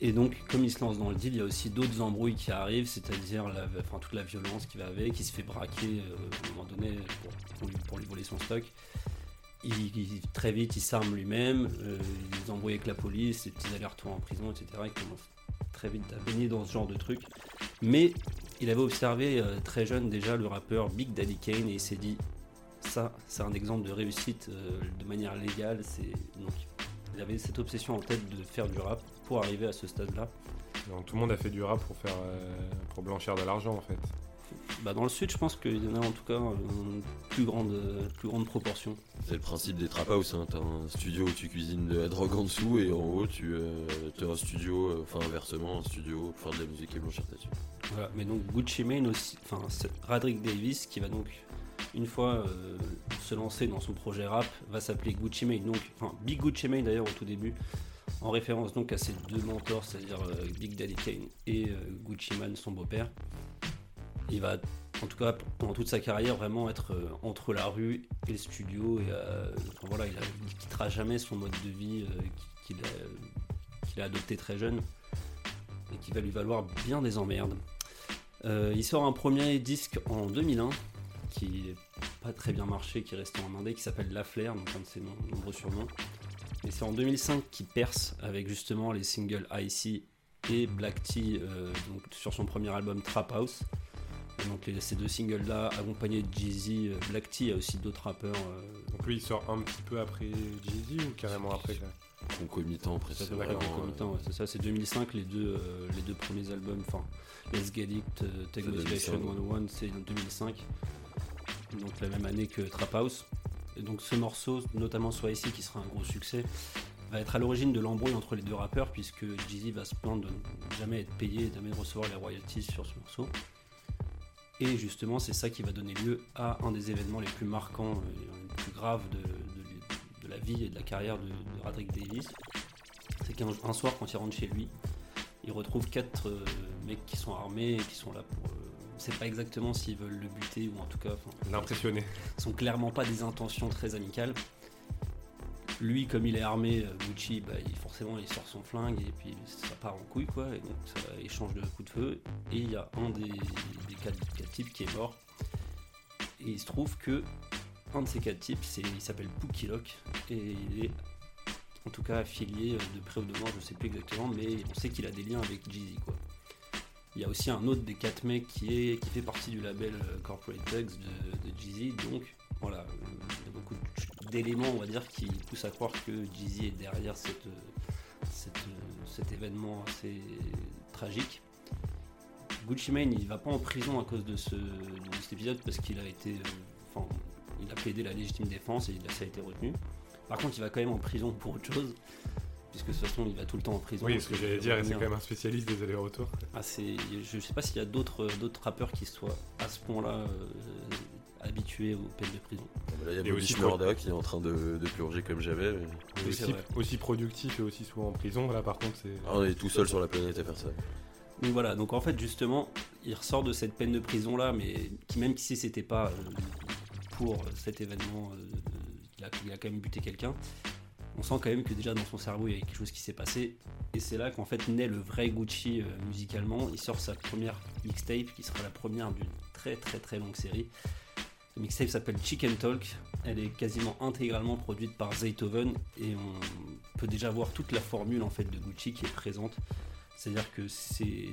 Et donc comme il se lance dans le deal, il y a aussi d'autres embrouilles qui arrivent, c'est-à-dire la, enfin, toute la violence qui va avec, il se fait braquer euh, à un moment donné pour, pour, lui, pour lui voler son stock. Il, il, très vite, il s'arme lui-même, euh, il embrouille avec la police, les petits allers-retours en prison, et cetera. Il commence très vite à baigner dans ce genre de trucs. Mais il avait observé euh, très jeune déjà le rappeur Big Daddy Kane et il s'est dit ça c'est un exemple de réussite euh, de manière légale. C'est... Donc, il avait cette obsession en tête de faire du rap pour arriver à ce stade là. Donc tout le monde a fait du rap pour faire euh, pour blanchir de l'argent en fait. Bah dans le sud je pense qu'il y en a en tout cas une plus grande, plus grande proportion. C'est le principe des trap house, hein. T'as un studio où tu cuisines de la drogue en dessous et en haut tu euh, t'as un studio, enfin euh, inversement un studio pour faire de la musique et blanchir là-dessus. Voilà, mais donc Gucci Mane aussi, enfin c'est Radric Davis qui va donc une fois euh, se lancer dans son projet rap va s'appeler Gucci Mane, donc enfin Big Gucci Mane d'ailleurs au tout début, en référence donc à ses deux mentors, c'est-à-dire euh, Big Daddy Kane et euh, Gucci Mane son beau-père. Il va, en tout cas, pendant toute sa carrière, vraiment être euh, entre la rue et le studio. Et, euh, enfin, voilà, il, a, il quittera jamais son mode de vie euh, qu'il, qu'il, a, qu'il a adopté très jeune et qui va lui valoir bien des emmerdes. Euh, il sort un premier disque en deux mille un qui n'est pas très bien marché, qui reste en indé, qui s'appelle La Flair, donc un de ses nombreux surnoms. Et c'est en deux mille cinq qu'il perce avec justement les singles Icy et Black T euh, donc sur son premier album Trap House. Donc les, ces deux singles là accompagnés de Jay-Z, Black T, il y a aussi d'autres rappeurs. Euh... Donc lui il sort un petit peu après Jay-Z ou carrément après là. Concomitant après ça. C'est vrai, concomitant, ouais, c'est ça, c'est deux mille cinq les deux, euh, les deux premiers albums, enfin Let's Get It, euh, Thug Motivation cent un, c'est deux mille cinq, donc la même année que Trap House. Et donc ce morceau, notamment So Icy qui sera un gros succès, va être à l'origine de l'embrouille entre les deux rappeurs puisque Jay-Z va se plaindre de ne jamais être payé, de jamais recevoir les royalties sur ce morceau. Et justement, c'est ça qui va donner lieu à un des événements les plus marquants, les plus graves de, de, de la vie et de la carrière de, de Radric Davis. C'est qu'un un soir, quand il rentre chez lui, il retrouve quatre euh, mecs qui sont armés et qui sont là pour... Euh, on ne sait pas exactement s'ils veulent le buter ou en tout cas... L'impressionner. Ce ne sont clairement pas des intentions très amicales. Lui, comme il est armé, Gucci, bah, il, forcément il sort son flingue et puis ça part en couille quoi, et donc ça échange de coups de feu et il y a un des, des quatre, quatre types qui est mort et il se trouve que un de ces quatre types, c'est, il s'appelle Bookylock et il est en tout cas affilié de près ou de loin, je ne sais plus exactement, mais on sait qu'il a des liens avec Jay-Z quoi. Il y a aussi un autre des quatre mecs qui, est, qui fait partie du label Corporate Thugz de, de Jay-Z, donc voilà, il y a beaucoup d'éléments on va dire qui poussent à croire que Jay-Z est derrière cette, cette, cet événement assez tragique. Gucci Mane il va pas en prison à cause de, ce, de cet épisode parce qu'il a été, enfin, il a plaidé la légitime défense et ça a été retenu. Par contre il va quand même en prison pour autre chose, puisque de toute façon il va tout le temps en prison. Oui, ce que j'allais dire, c'est quand même un spécialiste des allers-retours. Ah, c'est, je sais pas s'il y a d'autres, d'autres rappeurs qui soient à ce point-là euh, habitués aux peines de prison. Là, il y a Bobby Morda qui est en train de, de purger comme j'avais. Mais... Oui, aussi, aussi productif et aussi souvent en prison, là par contre c'est... Ah, on est tout seul sur la planète à faire ça. Donc voilà, donc en fait justement, il ressort de cette peine de prison là, mais qui, même si c'était pas pour cet événement, il a, il a quand même buté quelqu'un. On sent quand même que déjà dans son cerveau il y a quelque chose qui s'est passé et c'est là qu'en fait naît le vrai Gucci euh, musicalement. Il sort sa première mixtape qui sera la première d'une très très très longue série. La mixtape s'appelle Chicken Talk, elle est quasiment intégralement produite par Zaytoven et on peut déjà voir toute la formule en fait de Gucci qui est présente. C'est à dire que c'est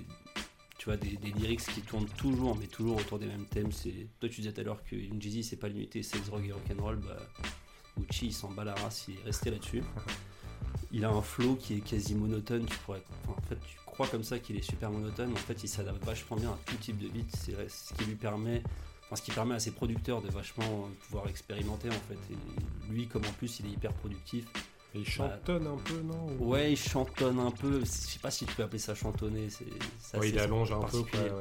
tu vois, des, des lyrics qui tournent toujours, mais toujours autour des mêmes thèmes. C'est... Toi, tu disais tout à l'heure que Young Jay-Z, c'est pas limité, sex, drogue et rock'n'roll. Bah, Gucci, il s'en bat la race, il est resté là-dessus. Il a un flow qui est quasi monotone. Tu pourrais... enfin, en fait, tu crois comme ça qu'il est super monotone. En fait, il s'adapte vachement bien à tout type de beat. C'est ce qui lui permet... Enfin, ce qui permet à ses producteurs de vachement pouvoir expérimenter, en fait. Et lui, comme en plus, il est hyper productif. Et il chantonne bah, un peu, non ? Ouais, il chantonne un peu. Je sais pas si tu peux appeler ça chantonner. C'est, c'est ouais, il allonge un peu. Quoi, ouais.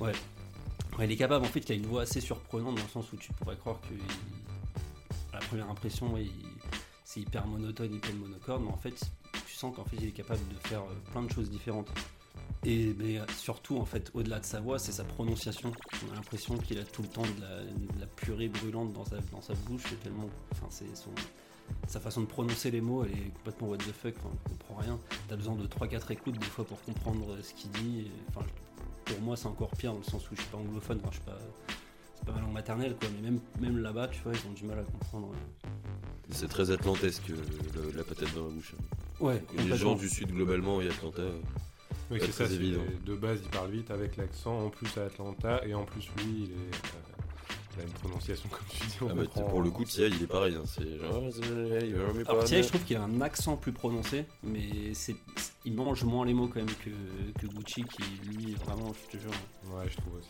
Ouais. ouais. Il est capable, en fait, qu'il a une voix assez surprenante, dans le sens où tu pourrais croire que, à la première impression, il, c'est hyper monotone, hyper monocorde, mais en fait, tu sens qu'en fait, il est capable de faire plein de choses différentes. Et mais surtout, en fait, au-delà de sa voix, c'est sa prononciation. On a l'impression qu'il a tout le temps de la, de la purée brûlante dans sa, dans sa bouche. C'est tellement, enfin, c'est son... Sa façon de prononcer les mots, elle est complètement what the fuck, enfin, on comprend rien. T'as besoin de trois quatre écoutes des fois pour comprendre ce qu'il dit. Et, enfin, pour moi, c'est encore pire dans le sens où je suis pas anglophone, enfin, je suis pas, c'est pas ma langue maternelle, quoi. Mais même, même là-bas, tu vois, ils ont du mal à comprendre. C'est très atlantesque, le, la patate dans la bouche. Ouais. Les gens du sud globalement et Atlanta. Oui, c'est ça. C'est de base, il parle vite avec l'accent. En plus à Atlanta et en plus lui, il est. La même prononciation comme tu dis. Ah bah, prend... Pour le coup, Tia, il est pareil. Hein. C'est genre... Alors Tia, je trouve qu'il a un accent plus prononcé, mais c'est... il mange moins les mots quand même que, que Gucci, qui lui, vraiment, je te jure. Ouais, je trouve aussi.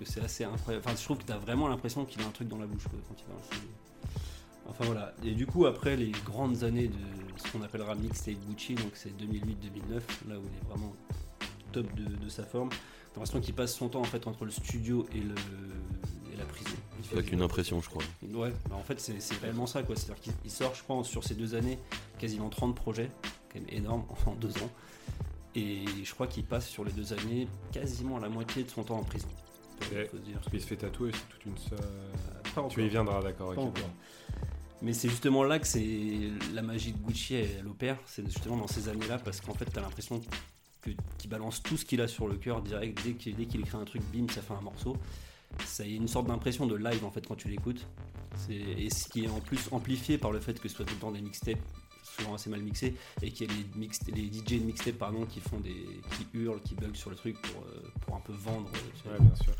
Que c'est assez incroyable. Enfin, je trouve que t'as vraiment l'impression qu'il a un truc dans la bouche quoi, quand il parle. C'est... Enfin voilà. Et du coup, après les grandes années de ce qu'on appellera mixtape Gucci, donc c'est deux mille huit deux mille neuf, là où il est vraiment top de, de sa forme. T'as l'impression qu'il passe son temps en fait entre le studio et le. La prison. Il fait qu'une impression, je crois. Ouais, bah en fait, c'est, c'est vraiment ça, quoi. C'est-à-dire qu'il sort, je pense, sur ces deux années, quasiment trente projets, quand même énorme, en deux ans. Et je crois qu'il passe sur les deux années quasiment la moitié de son temps en prison. Ouais. Faut dire. Il se fait tatouer, c'est toute une. Ah, tu y viendras, d'accord. Avec Mais c'est justement là que c'est la magie de Gucci, elle opère. C'est justement dans ces années-là, parce qu'en fait, t'as l'impression que, qu'il balance tout ce qu'il a sur le cœur direct. Dès qu'il, dès qu'il écrit un truc, bim, ça fait un morceau. Ça y est, une sorte d'impression de live en fait quand tu l'écoutes. C'est... Et ce qui est en plus amplifié par le fait que ce soit tout le temps des mixtapes, souvent assez mal mixés, et qu'il y a les, mix... les D J de mixtapes pardon, qui font des. Qui hurlent, qui bug sur le truc pour, euh, pour un peu vendre. Euh, ouais, bien sûr.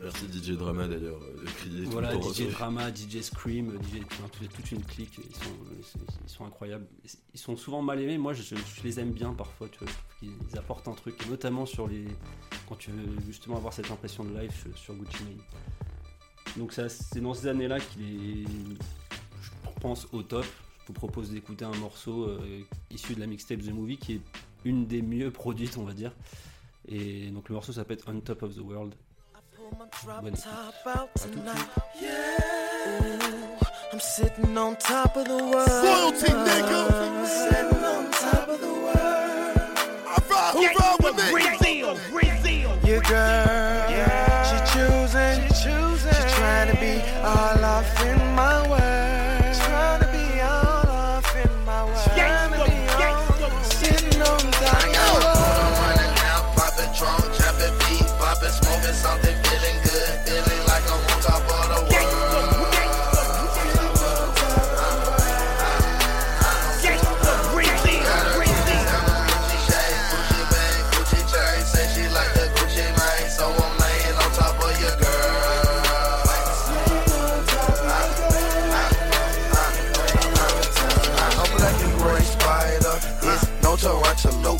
Merci D J Drama d'ailleurs de crier. Voilà, tout le D J temps, Drama, D J Scream, D J, enfin, toute une clique, ils sont, ils sont incroyables. Ils sont souvent mal aimés, moi je, je les aime bien parfois, tu vois, je trouve qu'ils apportent un truc, et notamment sur les. Quand tu veux justement avoir cette impression de live sur Gucci Mane. Donc ça, c'est dans ces années-là qu'il est, je pense, au top. Je vous propose d'écouter un morceau euh, issu de la mixtape The Movie qui est une des mieux produites, on va dire. Et donc le morceau s'appelle On Top of the World. My drop top out tonight. Yeah. I'm sitting on top of the world. Royalty, nigga. I'm sitting on top of the world. I ride, who ride with me? Brazil, Brazil. Your girl, yeah. She choosing, she choosing. She trying to be all off in my world. Trying to be all off in my world. Trying to be all off. Sitting on top of the world. I'm running out, popping drone, jumping beat, popping, smoking something.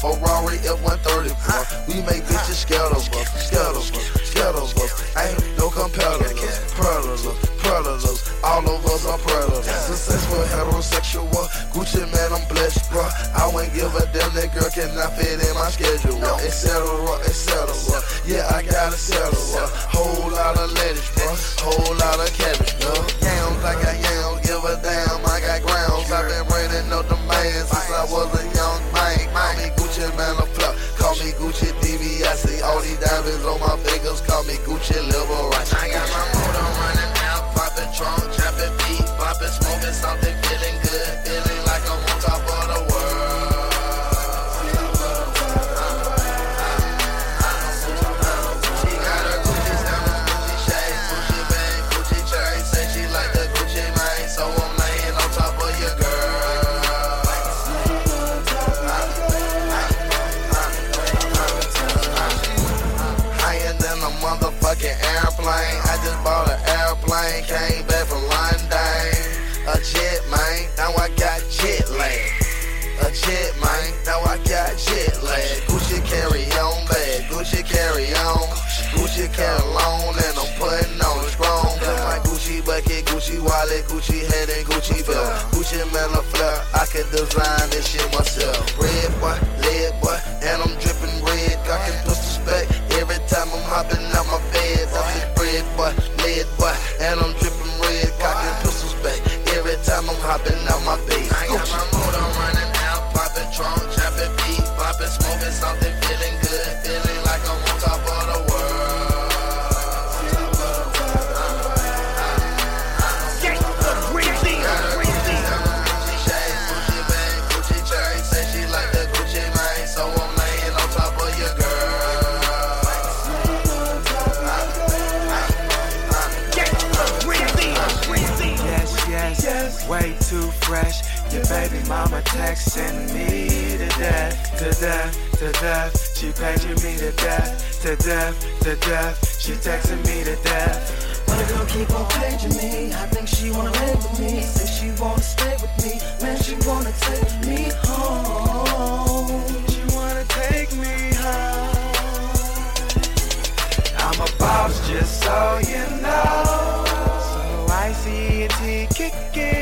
Ferrari F one thirty-four, we make bitches scared of us, scared of us, scared of us. Ain't no competitors, predators, predators. All of us are predators. Successful heterosexual, Gucci man, I'm blessed, bro. I won't give a damn, that girl cannot fit in my schedule, et cetera, et cetera. Yeah, I gotta settle, whole lot of lettuce, bro, whole lot of cabbage, bro. Yams, I got yams, give a damn, I got grounds. I've been raining up the man since I was a young man. Mommy Gucci man a flop, call me Gucci D B. I see all these diamonds on my fingers, call me Gucci Liberace. I got my motor running out, popping trunk, jumping beat, popping, smoking something, feeling good, feeling like I'm on top of the world. She got her Gucci down, Gucci shades, bought an airplane, came back from London. A jet, man, now I got jet lag. A jet, man, now I got jet lag. Gucci carry on bag, Gucci carry on. Gucci carry on and I'm putting on strong. Cause my Gucci bucket, Gucci wallet, Gucci head and Gucci belt. Gucci man La Flair, I can design this shit myself. Red boy, lead boy, and I'm dripping red. I can push the spec every time I'm hopping out my bed. I see bread boy, lead boy, and I'm dripping red. I can push the spec. Every time I'm hopping out my bed. I got my motor running out, popping trunk, chopping beat, popping, smoking something, feeling good, feeling like I'm on top of the world. Get the greasy, greasy. Gucci shades, Gucci bag, Gucci chain. Say she like the Gucci Mane, so I'm laying on top of your girl. Way too fresh, your baby mama texting me to death, to death, to death. She paging me to death, to death, to death. She texting me to death. Wanna go keep on paging me? I think she wanna live with me. Say she wanna stay with me, man. She wanna take me home. She wanna take me home. I'm a boss, just so you know. So icy and T kicking.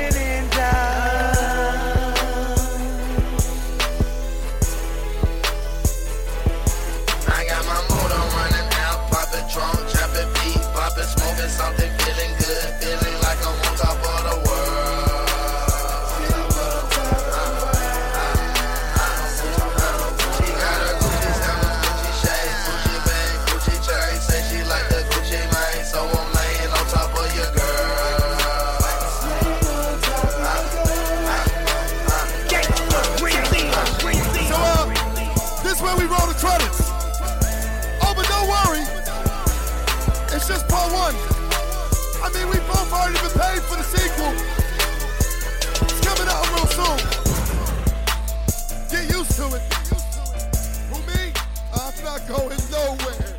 Drunk, chopping beat, popping, smoking something, feeling good, feeling like I'm on top of the world. She got her Gucci stomach, Gucci shades, Gucci bag, Gucci chain. Say she like the Gucci Mane, so I'm laying on top of your girl. Get the greasy, greasy. So uh, this way we roll the trunnets. Oh, but don't worry. It's just part one. I mean, we both already been paid for the sequel. It's coming out real soon. Get used to it. Who me? I'm not going nowhere.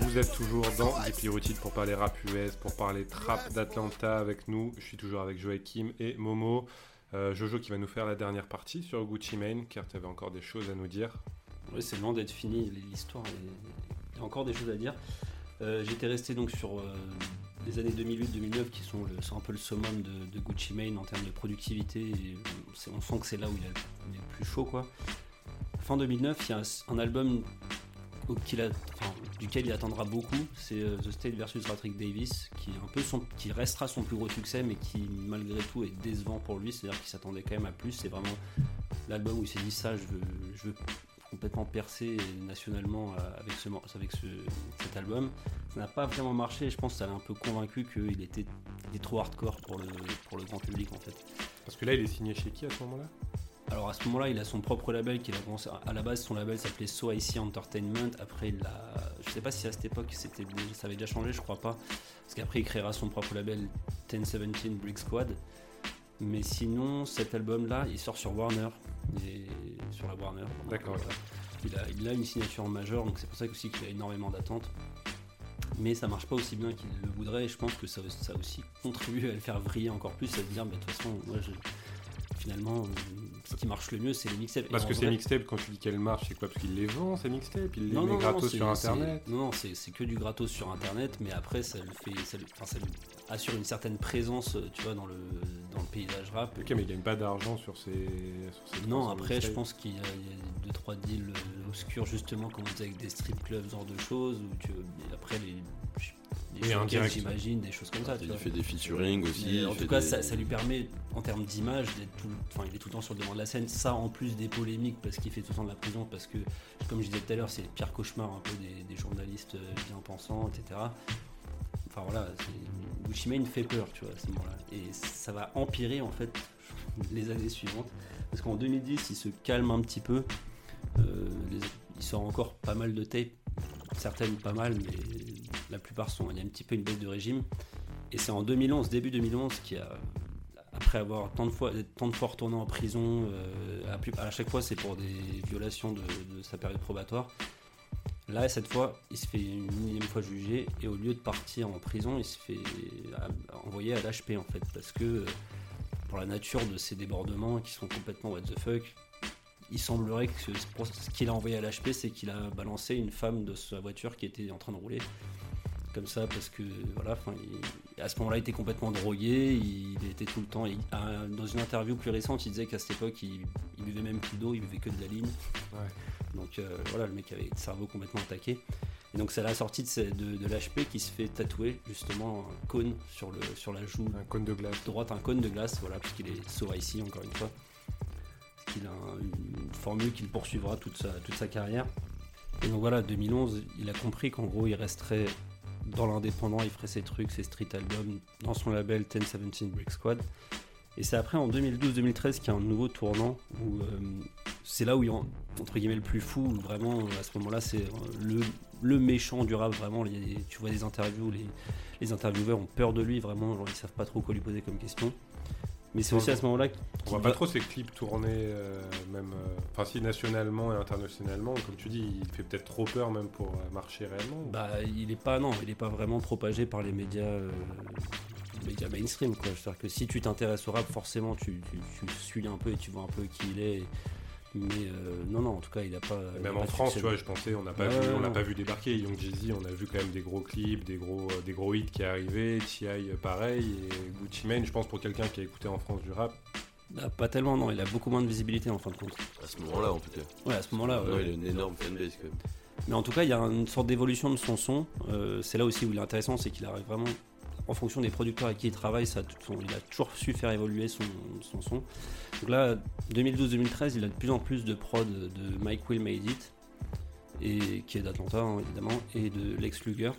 Vous êtes toujours dans Deeply Routine pour parler rap U S, pour parler trap d'Atlanta avec nous. Je suis toujours avec Joachim et Momo. Euh, Jojo qui va nous faire la dernière partie sur Gucci Mane, car tu avais encore des choses à nous dire. Oui, c'est loin d'être fini, l'histoire est... Il y a encore des choses à dire. Euh, j'étais resté donc sur euh, les années deux mille huit deux mille neuf qui sont, le, sont un peu le summum de, de Gucci Mane en termes de productivité. Et on, on sent que c'est là où il est le plus chaud, quoi. Fin deux mille neuf, il y a un, un album au, qu'il a, enfin, duquel il attendra beaucoup. C'est euh, The State versus Patrick Davis, qui, est un peu son, qui restera son plus gros succès, mais qui malgré tout est décevant pour lui. C'est-à-dire qu'il s'attendait quand même à plus. C'est vraiment l'album où il s'est dit ça, je veux... Je veux complètement percé nationalement avec, ce, avec ce, cet album. Ça n'a pas vraiment marché, je pense que ça l'a un peu convaincu qu'il était, était trop hardcore pour le, pour le grand public en fait. Parce que là il est signé chez qui à ce moment-là ? Alors à ce moment-là il a son propre label qu'il a commencé, à la base son label s'appelait So Icy Entertainment, après il a, je sais pas si à cette époque c'était, ça avait déjà changé, je crois pas, parce qu'après il créera son propre label dix soixante-dix Brick Squad. Mais sinon, cet album-là, il sort sur Warner, et sur la Warner. D'accord. Voilà. Il, a, il a une signature en major, donc c'est pour ça aussi qu'il a énormément d'attentes. Mais ça marche pas aussi bien qu'il le voudrait, et je pense que ça, ça aussi contribue à le faire vriller encore plus, à se dire, de bah, toute façon, moi, je... finalement, ce qui marche le mieux, c'est les mixtapes. Parce que ces vrai... mixtapes, quand tu dis qu'elles marchent, c'est quoi ? Parce qu'ils les vendent, ces mixtapes ? Ils les mettent gratos non, sur Internet ? c'est, Non, non, c'est, c'est que du gratos sur Internet, mais après, ça le fait... Ça, le, enfin, ça le... assure une certaine présence, tu vois, dans le dans le paysage rap. Ok, mais il gagne pas d'argent sur ces. Sur ces non, après, je pense qu'il y a, y a deux trois deals obscurs justement, comme on disait, avec des strip clubs, genre de choses. Où tu, après les, les oui, jeux j'imagine, des choses comme ah, ça. Tu il vois. fait des featuring aussi. En tout cas, des... ça, ça lui permet, en termes d'image, d'être tout, enfin, il est tout le temps sur le devant de la scène. Ça, en plus des polémiques, parce qu'il fait tout le temps de la prison, parce que, comme je disais tout à l'heure, c'est le pire cauchemar un peu des, des journalistes bien pensants, et cetera. Enfin voilà, c'est... Gucci Mane fait peur, tu vois, à ce moment-là. Et ça va empirer, en fait, les années suivantes. Parce qu'en deux mille dix, il se calme un petit peu. Euh, les... Il sort encore pas mal de tapes. Certaines, pas mal, mais la plupart sont... Il y a un petit peu une baisse de régime. Et c'est en deux mille onze, début deux mille onze, qu'il y a... Après avoir tant de fois, tant de fois retourné en prison, euh, à, plus... à chaque fois, c'est pour des violations de, de sa période probatoire. Là, cette fois, il se fait une millième fois jugé et au lieu de partir en prison, il se fait envoyer à l'H P en fait, parce que pour la nature de ses débordements qui sont complètement what the fuck, il semblerait que ce qu'il a envoyé à l'H P, c'est qu'il a balancé une femme de sa voiture qui était en train de rouler comme ça, parce que voilà, enfin, il, à ce moment-là, il était complètement drogué, il était tout le temps. Il, à, dans une interview plus récente, il disait qu'à cette époque, il, il buvait même plus d'eau, il buvait que de la ligne. Ouais. Donc euh, voilà, le mec avait le cerveau complètement attaqué. Et donc c'est à la sortie de, de, de l'H P qui se fait tatouer justement un cône sur, le, sur la joue. Un cône de glace. Droite, un cône de glace, voilà, puisqu'il est So Icy encore une fois. Il a une formule qu'il poursuivra toute sa, toute sa carrière. Et donc voilà, deux mille onze, il a compris qu'en gros, il resterait dans l'indépendant, il ferait ses trucs, ses street albums, dans son label dix-sept Brick Squad. Et c'est après, en deux mille douze deux mille treize, qu'il y a un nouveau tournant, où euh, c'est là où il est, entre guillemets, le plus fou, où vraiment, à ce moment-là, c'est euh, le, le méchant du rap, vraiment, les, tu vois des interviews, les, les intervieweurs ont peur de lui, vraiment, genre, ils savent pas trop quoi lui poser comme question. Mais c'est aussi à ce moment-là qu'on voit pas trop ces clips tournés, euh, même, enfin euh, si nationalement et internationalement, comme tu dis, il fait peut-être trop peur même pour euh, marcher réellement. Ou... Bah, il est pas, non, il est pas vraiment propagé par les médias, euh, les médias mainstream, quoi. C'est-à-dire que si tu t'intéresses au rap, forcément, tu, tu, tu suis un peu et tu vois un peu qui il est. Mais euh, non, non, en tout cas, il a pas. Et même a en pas France, tu vois, je pensais, on n'a pas, ouais, pas vu débarquer Young Jay-Z, on a vu quand même des gros clips, des gros, des gros hits qui arrivaient, T I pareil, et Gucci Mane, je pense, pour quelqu'un qui a écouté en France du rap. Bah, pas tellement, non, il a beaucoup moins de visibilité en fin de compte. À ce moment-là, en tout cas. Ouais, à ce moment-là. Ouais, ouais, il a une énorme fanbase quand même. Mais en tout cas, il y a une sorte d'évolution de son son. Euh, c'est là aussi où il est intéressant, c'est qu'il arrive vraiment, en fonction des producteurs avec qui il travaille, ça, son, il a toujours su faire évoluer son, son son. Donc là, deux mille douze deux mille treize, il a de plus en plus de prods de Mike Will Made It, et, qui est d'Atlanta, hein, évidemment, et de Lex Luger.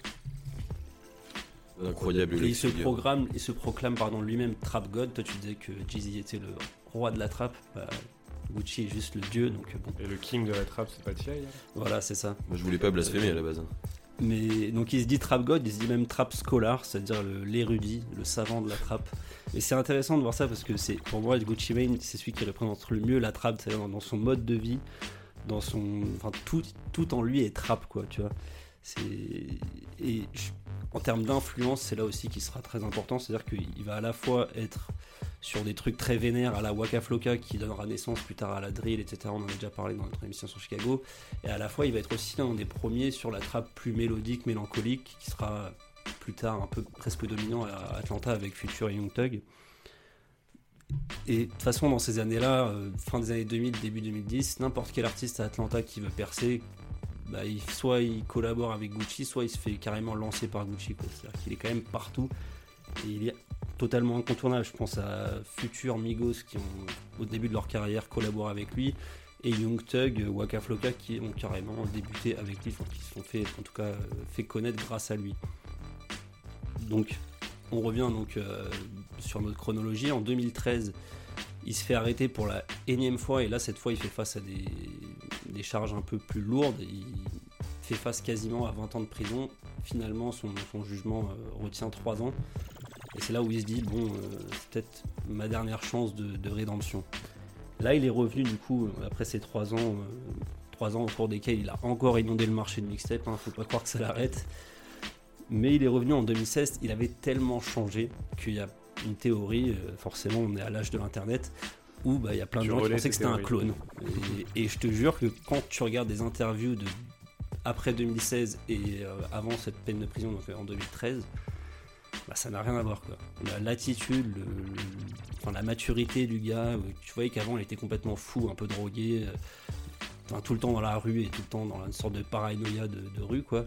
Incroyable. Et il se, programme, il se proclame pardon, lui-même Trap God. Toi, tu disais que Jay-Z était le roi de la trappe. Bah, Gucci est juste le dieu. Donc, bon. Et le king de la trappe, c'est pas T I. Hein. Voilà, c'est ça. Moi, je voulais pas blasphémer à la base. Mais donc il se dit Trap God, il se dit même Trap Scholar, c'est-à-dire le, l'érudit, le savant de la trappe. Et c'est intéressant de voir ça parce que c'est, pour moi, Gucci Mane, c'est celui qui représente le mieux la trappe, c'est-à-dire dans, dans son mode de vie, dans son, enfin tout, tout en lui est trappe, quoi, tu vois. C'est, et je, en termes d'influence, c'est là aussi qu'il sera très important, c'est-à-dire qu'il va à la fois être sur des trucs très vénères à la Waka Flocka qui donnera naissance plus tard à la drill, et cetera. On en a déjà parlé dans notre émission sur Chicago. Et à la fois, il va être aussi l'un des premiers sur la trappe plus mélodique, mélancolique, qui sera plus tard un peu presque dominant à Atlanta avec Future et Young Thug. Et de toute façon, dans ces années-là, fin des années deux mille, début deux mille dix, n'importe quel artiste à Atlanta qui veut percer, bah, il, soit il collabore avec Gucci, soit il se fait carrément lancer par Gucci, quoi. C'est-à-dire qu'il est quand même partout. Et il est totalement incontournable. Je pense à Future, Migos qui ont au début de leur carrière collaboré avec lui, et Young Thug, Waka Flocka qui ont carrément débuté avec lui, enfin qui se sont fait, en tout cas, fait connaître grâce à lui. Donc on revient donc euh, sur notre chronologie. En deux mille treize, il se fait arrêter pour la énième fois, et là cette fois il fait face à des, des charges un peu plus lourdes. Il fait face quasiment à vingt ans de prison. Finalement son, son jugement euh, retient trois ans. Et c'est là où il se dit, bon, euh, c'est peut-être ma dernière chance de, de rédemption. Là, il est revenu, du coup, après ces trois ans, trois euh, ans au cours desquels il a encore inondé le marché de mixtape, hein, faut pas croire que ça l'arrête. Mais il est revenu en deux mille seize, il avait tellement changé qu'il y a une théorie, euh, forcément on est à l'âge de l'internet, où bah, il y a plein de gens qui pensaient que c'était un clone. Et, et je te jure que quand tu regardes des interviews de, après deux mille seize et euh, avant cette peine de prison, donc euh, en deux mille treize, bah, ça n'a rien à voir, quoi. La, l'attitude, le, le, enfin, la maturité du gars, tu voyais qu'avant il était complètement fou, un peu drogué, euh, enfin, tout le temps dans la rue et tout le temps dans une sorte de paranoïa de, de rue, quoi.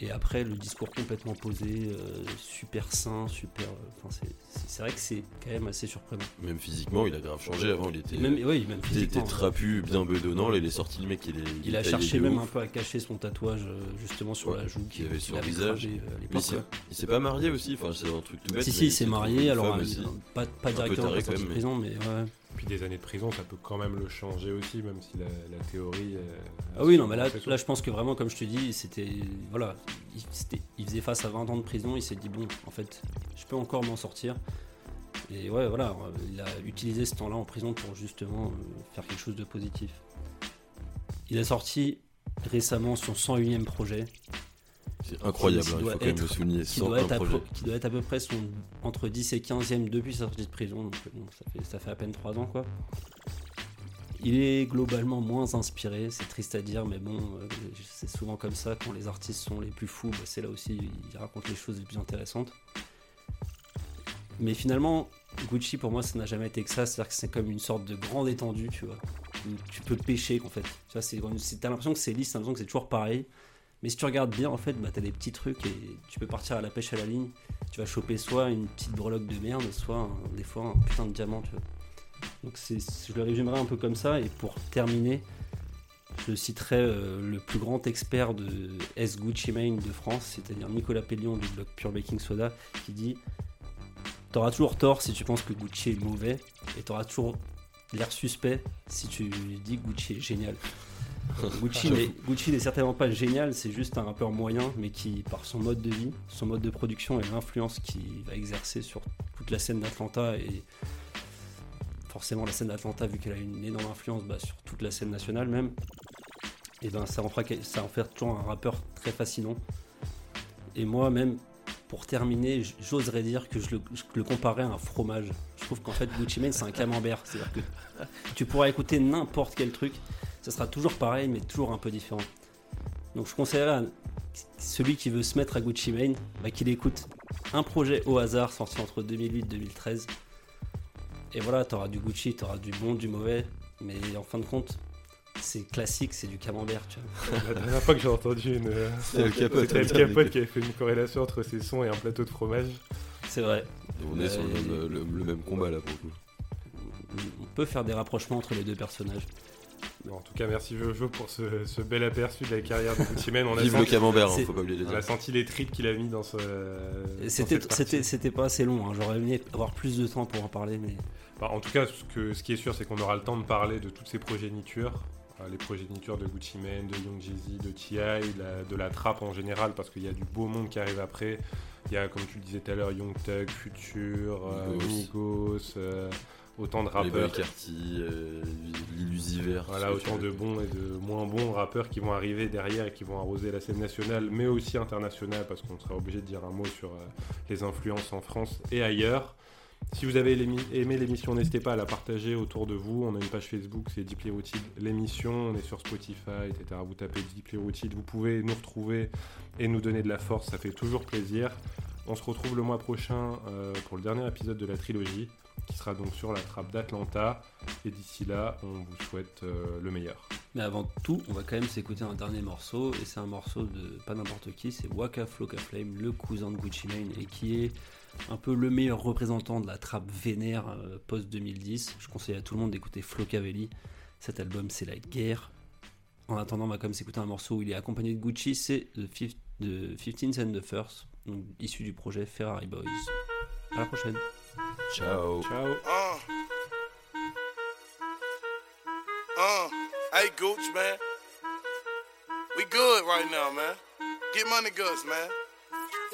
Et après le discours complètement posé, euh, super sain, super. Euh, c'est, c'est, c'est vrai que c'est quand même assez surprenant. Même physiquement, il a grave changé. Avant, il était, même, ouais, même il était trapu, bien bedonnant. Là, il est sorti le mec. Il, est, il, il a cherché même un peu à cacher son tatouage, justement sur ouais, la joue qu'il avait sur le visage. Mais c'est, il s'est pas marié aussi. Enfin, c'est un truc tout bête. Si, si, il s'est marié. Alors, pas, pas directement en sortie de prison, mais ouais. Puis des années de prison, ça peut quand même le changer aussi, même si la, la théorie... Euh, ah oui, non, mais là, là, je pense que vraiment, comme je te dis, c'était... Voilà, il, c'était, il faisait face à vingt ans de prison, il s'est dit, bon, en fait, je peux encore m'en sortir. Et ouais, voilà, il a utilisé ce temps-là en prison pour justement euh, faire quelque chose de positif. Il a sorti récemment son cent unième projet. C'est incroyable, il faut quand même le souligner. Qui doit, être pro, qui doit être à peu près son, entre dix et quinzième depuis sa sortie de prison, donc bon, ça, fait, ça fait à peine trois ans quoi. Il est globalement moins inspiré, c'est triste à dire, mais bon, euh, c'est souvent comme ça, quand les artistes sont les plus fous, bah, c'est là aussi, ils racontent les choses les plus intéressantes. Mais finalement, Gucci pour moi ça n'a jamais été que ça, c'est-à-dire que c'est comme une sorte de grande étendue, tu vois. Tu peux pêcher en fait, tu vois, c'est, c'est, t'as l'impression que c'est lisse, t'as l'impression que c'est toujours pareil. Mais si tu regardes bien, en fait, bah, t'as des petits trucs et tu peux partir à la pêche à la ligne. Tu vas choper soit une petite breloque de merde, soit un, des fois un putain de diamant, tu vois. Donc c'est, je le résumerai un peu comme ça. Et pour terminer, je citerai euh, le plus grand expert de S. Gucci Mane de France, c'est-à-dire Nicolas Pellion du blog Pure Baking Soda, qui dit « T'auras toujours tort si tu penses que Gucci est mauvais, et t'auras toujours l'air suspect si tu dis que Gucci est génial. » Gucci, mais, Gucci n'est certainement pas génial, c'est juste un rappeur moyen, mais qui, par son mode de vie, son mode de production et l'influence qu'il va exercer sur toute la scène d'Atlanta, et forcément la scène d'Atlanta, vu qu'elle a une énorme influence bah, sur toute la scène nationale même, et ben ça en fera, ça en fait toujours un rappeur très fascinant. Et moi même, pour terminer, j'oserais dire que je le, je le comparais à un fromage. Je trouve qu'en fait Gucci Mane c'est un camembert, c'est-à-dire que tu pourras écouter n'importe quel truc, ça sera toujours pareil, mais toujours un peu différent. Donc je conseillerais à celui qui veut se mettre à Gucci Mane, bah, qu'il écoute un projet au hasard sorti entre deux mille huit et deux mille treize. Et voilà, t'auras du Gucci, t'auras du bon, du mauvais, mais en fin de compte, c'est classique, c'est du camembert, tu vois. La dernière fois que j'ai entendu une... C'est El Capote. C'est El Capote qui avait fait une corrélation entre ses sons et un plateau de fromage. C'est vrai. Et on est euh... sur le, le, le même combat, là, pour le coup. On peut faire des rapprochements entre les deux personnages. En tout cas, merci Jojo pour ce, ce bel aperçu de la carrière de Gucci Mane. Vive le camembert, hein, faut pas oublier de dire. On a senti les tripes qu'il a mis dans ce. C'était, dans c'était, c'était pas assez long, hein. J'aurais aimé avoir plus de temps pour en parler. Mais... Bah, en tout cas, ce, que, ce qui est sûr, c'est qu'on aura le temps de parler de toutes ces progénitures. Euh, les progénitures de Gucci Mane, de Young Jay-Z, de T I, la, de la trappe en général, parce qu'il y a du beau monde qui arrive après. Il y a, comme tu le disais tout à l'heure, Young Thug, Future, euh, Migos. Euh, Autant de rappeurs, Carty, euh, l'illusiver. Voilà, autant de bons et de moins bons rappeurs qui vont arriver derrière et qui vont arroser la scène nationale, mais aussi internationale, parce qu'on sera obligé de dire un mot sur euh, les influences en France et ailleurs. Si vous avez aimé l'émission, n'hésitez pas à la partager autour de vous. On a une page Facebook, c'est Deeply Routine, l'émission. On est sur Spotify, et cetera. Vous tapez Deeply Routine, vous pouvez nous retrouver et nous donner de la force, ça fait toujours plaisir. On se retrouve le mois prochain euh, pour le dernier épisode de la trilogie, qui sera donc sur la trappe d'Atlanta. Et d'ici là, on vous souhaite euh, le meilleur. Mais avant tout, on va quand même s'écouter un dernier morceau. Et c'est un morceau de pas n'importe qui, c'est Waka Flocka Flame, le cousin de Gucci Mane, et qui est un peu le meilleur représentant de la trappe vénère euh, post-deux mille dix. Je conseille à tout le monde d'écouter Flockavelli. Cet album, c'est la guerre. En attendant, on va quand même s'écouter un morceau où il est accompagné de Gucci, c'est The Fif- de fifteen and the first, donc issu du projet Ferrari Boys. À la prochaine. Ciao. Ciao. Uh. Uh. Hey, Gooch, man. We good right now, man. Get money goods, man.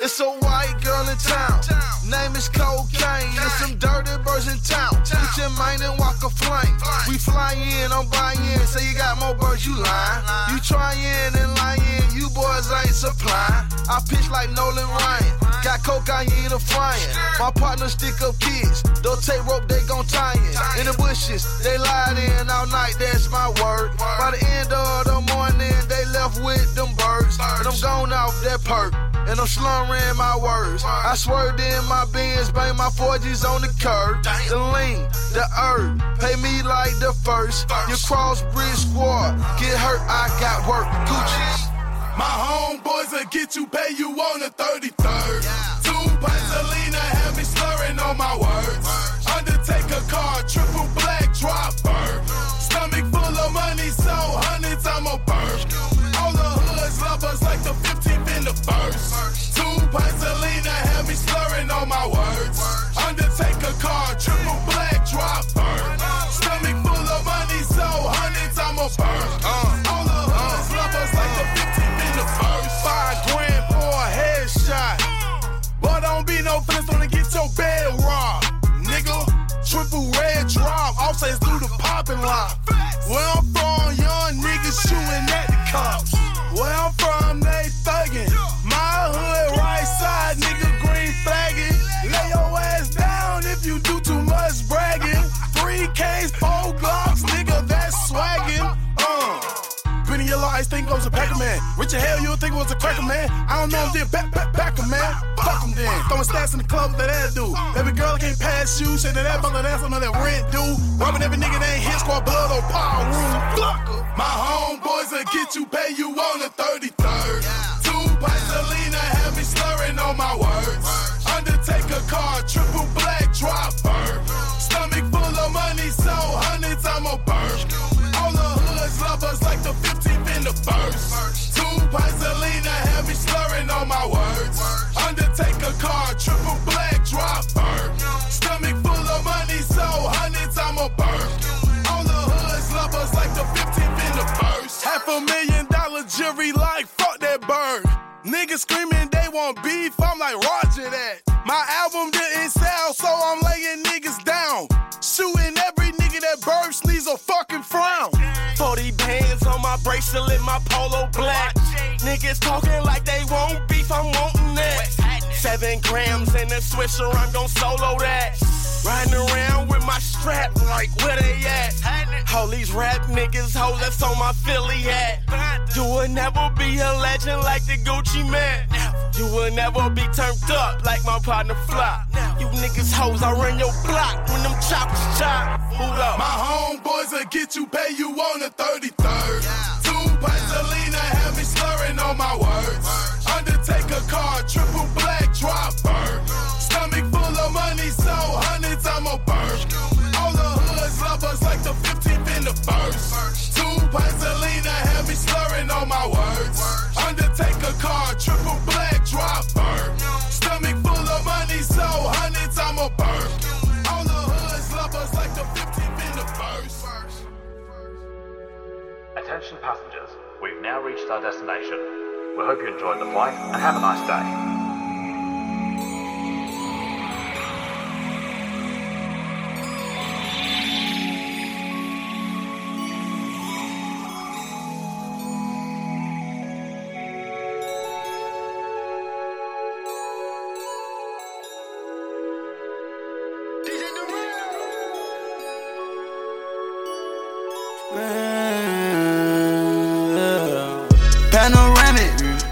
It's a white girl in town. Name is cocaine. There's some dirty birds in town. Put your mind and walk a flame. We fly in, I'm buying. Say you got more birds, you lying. You trying and lying. You boys ain't supplying. I pitch like Nolan Ryan. Got cocaine and flying. My partner stick up kids. They'll take rope, they gon' tie in. In the bushes, they lied in all night. That's my word. By the end of the morning, they left with them birds. And I'm gone off that perk. And I'm slurring my words. I swerved in my Benz, bang my four G's on the curb. The lean, the herb, pay me like the first. Your crossbreed squad, get hurt, I got work. Gucci. My homeboys will get you, pay you on the thirty-third. Two pints of lean, have me slurring on my words. Undertaker car, triple black, drop bird. Stomach full of money, so hundreds, I'm a bird. All the hoods love us like the fifteenth in the first. Two pints of lean, have me slurring on my words. Undertaker car, triple black, drop bird. Stomach full of money, so hundreds, I'm a bird. Uh, all the hoods love us like the fifteenth in the first. Five grand for a headshot. But don't be no fence, wanna get your bed robbed. Nigga, triple red drop, offsets through the popping lot. Where I'm from, on young niggas shooting at the cops. Where I'm from, they thuggin'. My hood, right side, nigga, green flagging. Lay your ass down if you do too much bragging. Three K's, four Glocks, nigga, that's swaggin'. Uh, green and yellow ice, think I was a Pac-Man. Rich as hell, you'll think I was a cracker, man. I don't know if they're back, back, backer, man. Fuck them then. Throwing stats in the club with that ass dude. Every girl that can't pass you, shit that ass on that ass on that rent dude. Robbing every nigga that ain't hit squad blood or power room. Blocker. My homeboys will get you, pay you on the thirty-third. Yeah. Two Pasolina have me slurring on my words. Undertaker car, triple black, drop bird. Stomach full of money, so hundreds I'ma burn. All the hoods love us like the fifteenth in the first. Two Pasolina have me slurring on my words. Undertaker car, triple black, drop bird. Stomach full of money, so hundreds I'ma burn. All the hoods love us like the fifteenth. Half a million dollar jury like fuck that bird. Niggas screaming they want beef, I'm like roger that. My album didn't sell, so I'm laying niggas down. Shooting every nigga that burps needs a fucking frown. forty bands on my bracelet, my polo black. Niggas talking like they want beef, I'm wanting that. Seven grams in the swisher, I'm gon' solo that. Riding around with my strap, like where they at? All these rap niggas, ho, that's on my Philly hat. You will never be a legend like the Gucci Mane. You will never be turned up like my partner Flop. You niggas hoes, I run your block when them choppers chop. Hold up. My homeboys will get you, pay you on the thirty-third. Two Pasolina have me slurring on my words. Undertaker car, triple black, drop bird. Stomach full of money, so hundreds I'ma burn. All the hoods love us like the fifteenth in the first. Two Pasolina had me slurring on my words. Undertaker car, triple black, drop burn. Stomach full of money, so hundreds I'ma burn. All the hoods love us like the fifteenth in the first. Attention passengers, we've now reached our destination. We hope you enjoyed the flight and have a nice day.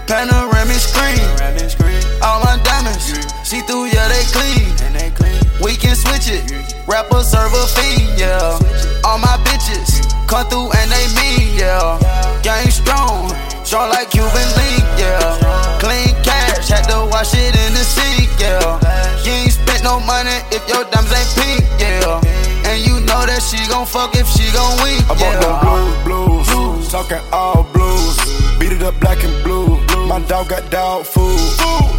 Panoramic screen, all our diamonds, see through, yeah, they clean. We can switch it, rapper, server, fiend, yeah. All my bitches come through and they mean, yeah. Gang strong, strong like Cuban link, yeah. Clean cash, had to wash it in the sink, yeah. You ain't spent no money if your diamonds ain't pink, yeah. And you know that she gon' fuck if she gon' wink, yeah. I want them blues, blues, talking all blues. Beat it up black and blue. My dog got dog food.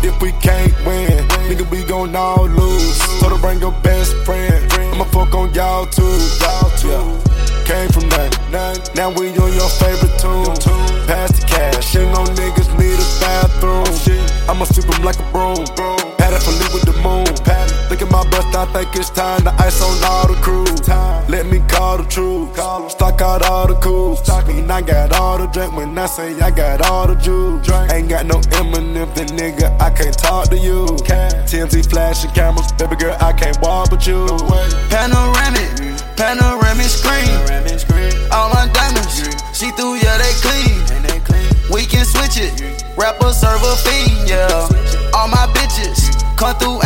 If we can't win, nigga, we gon' all lose. Told her bring your best friend. I'ma fuck on y'all too. Y'all too. Yeah. Came from nothing. Now we on your favorite tune. Pass the cash. Shitting on niggas need a bathroom. I'ma sweep them like a broom. Pat it for leave with the moon. Look at my bust, I think it's time to ice on all the crew. Let me call the truth. Stock out all the cool. And I got all the drink when I say I got all the juice. Ain't got no Eminem, the nigga, I can't talk to you. T M Z flashing cameras, baby girl, I can't walk with you. Panoramic, panoramic screen. All our diamonds, see through, yeah, they clean. We can switch it, rapper, server, fiend, yeah. All my bitches, come through.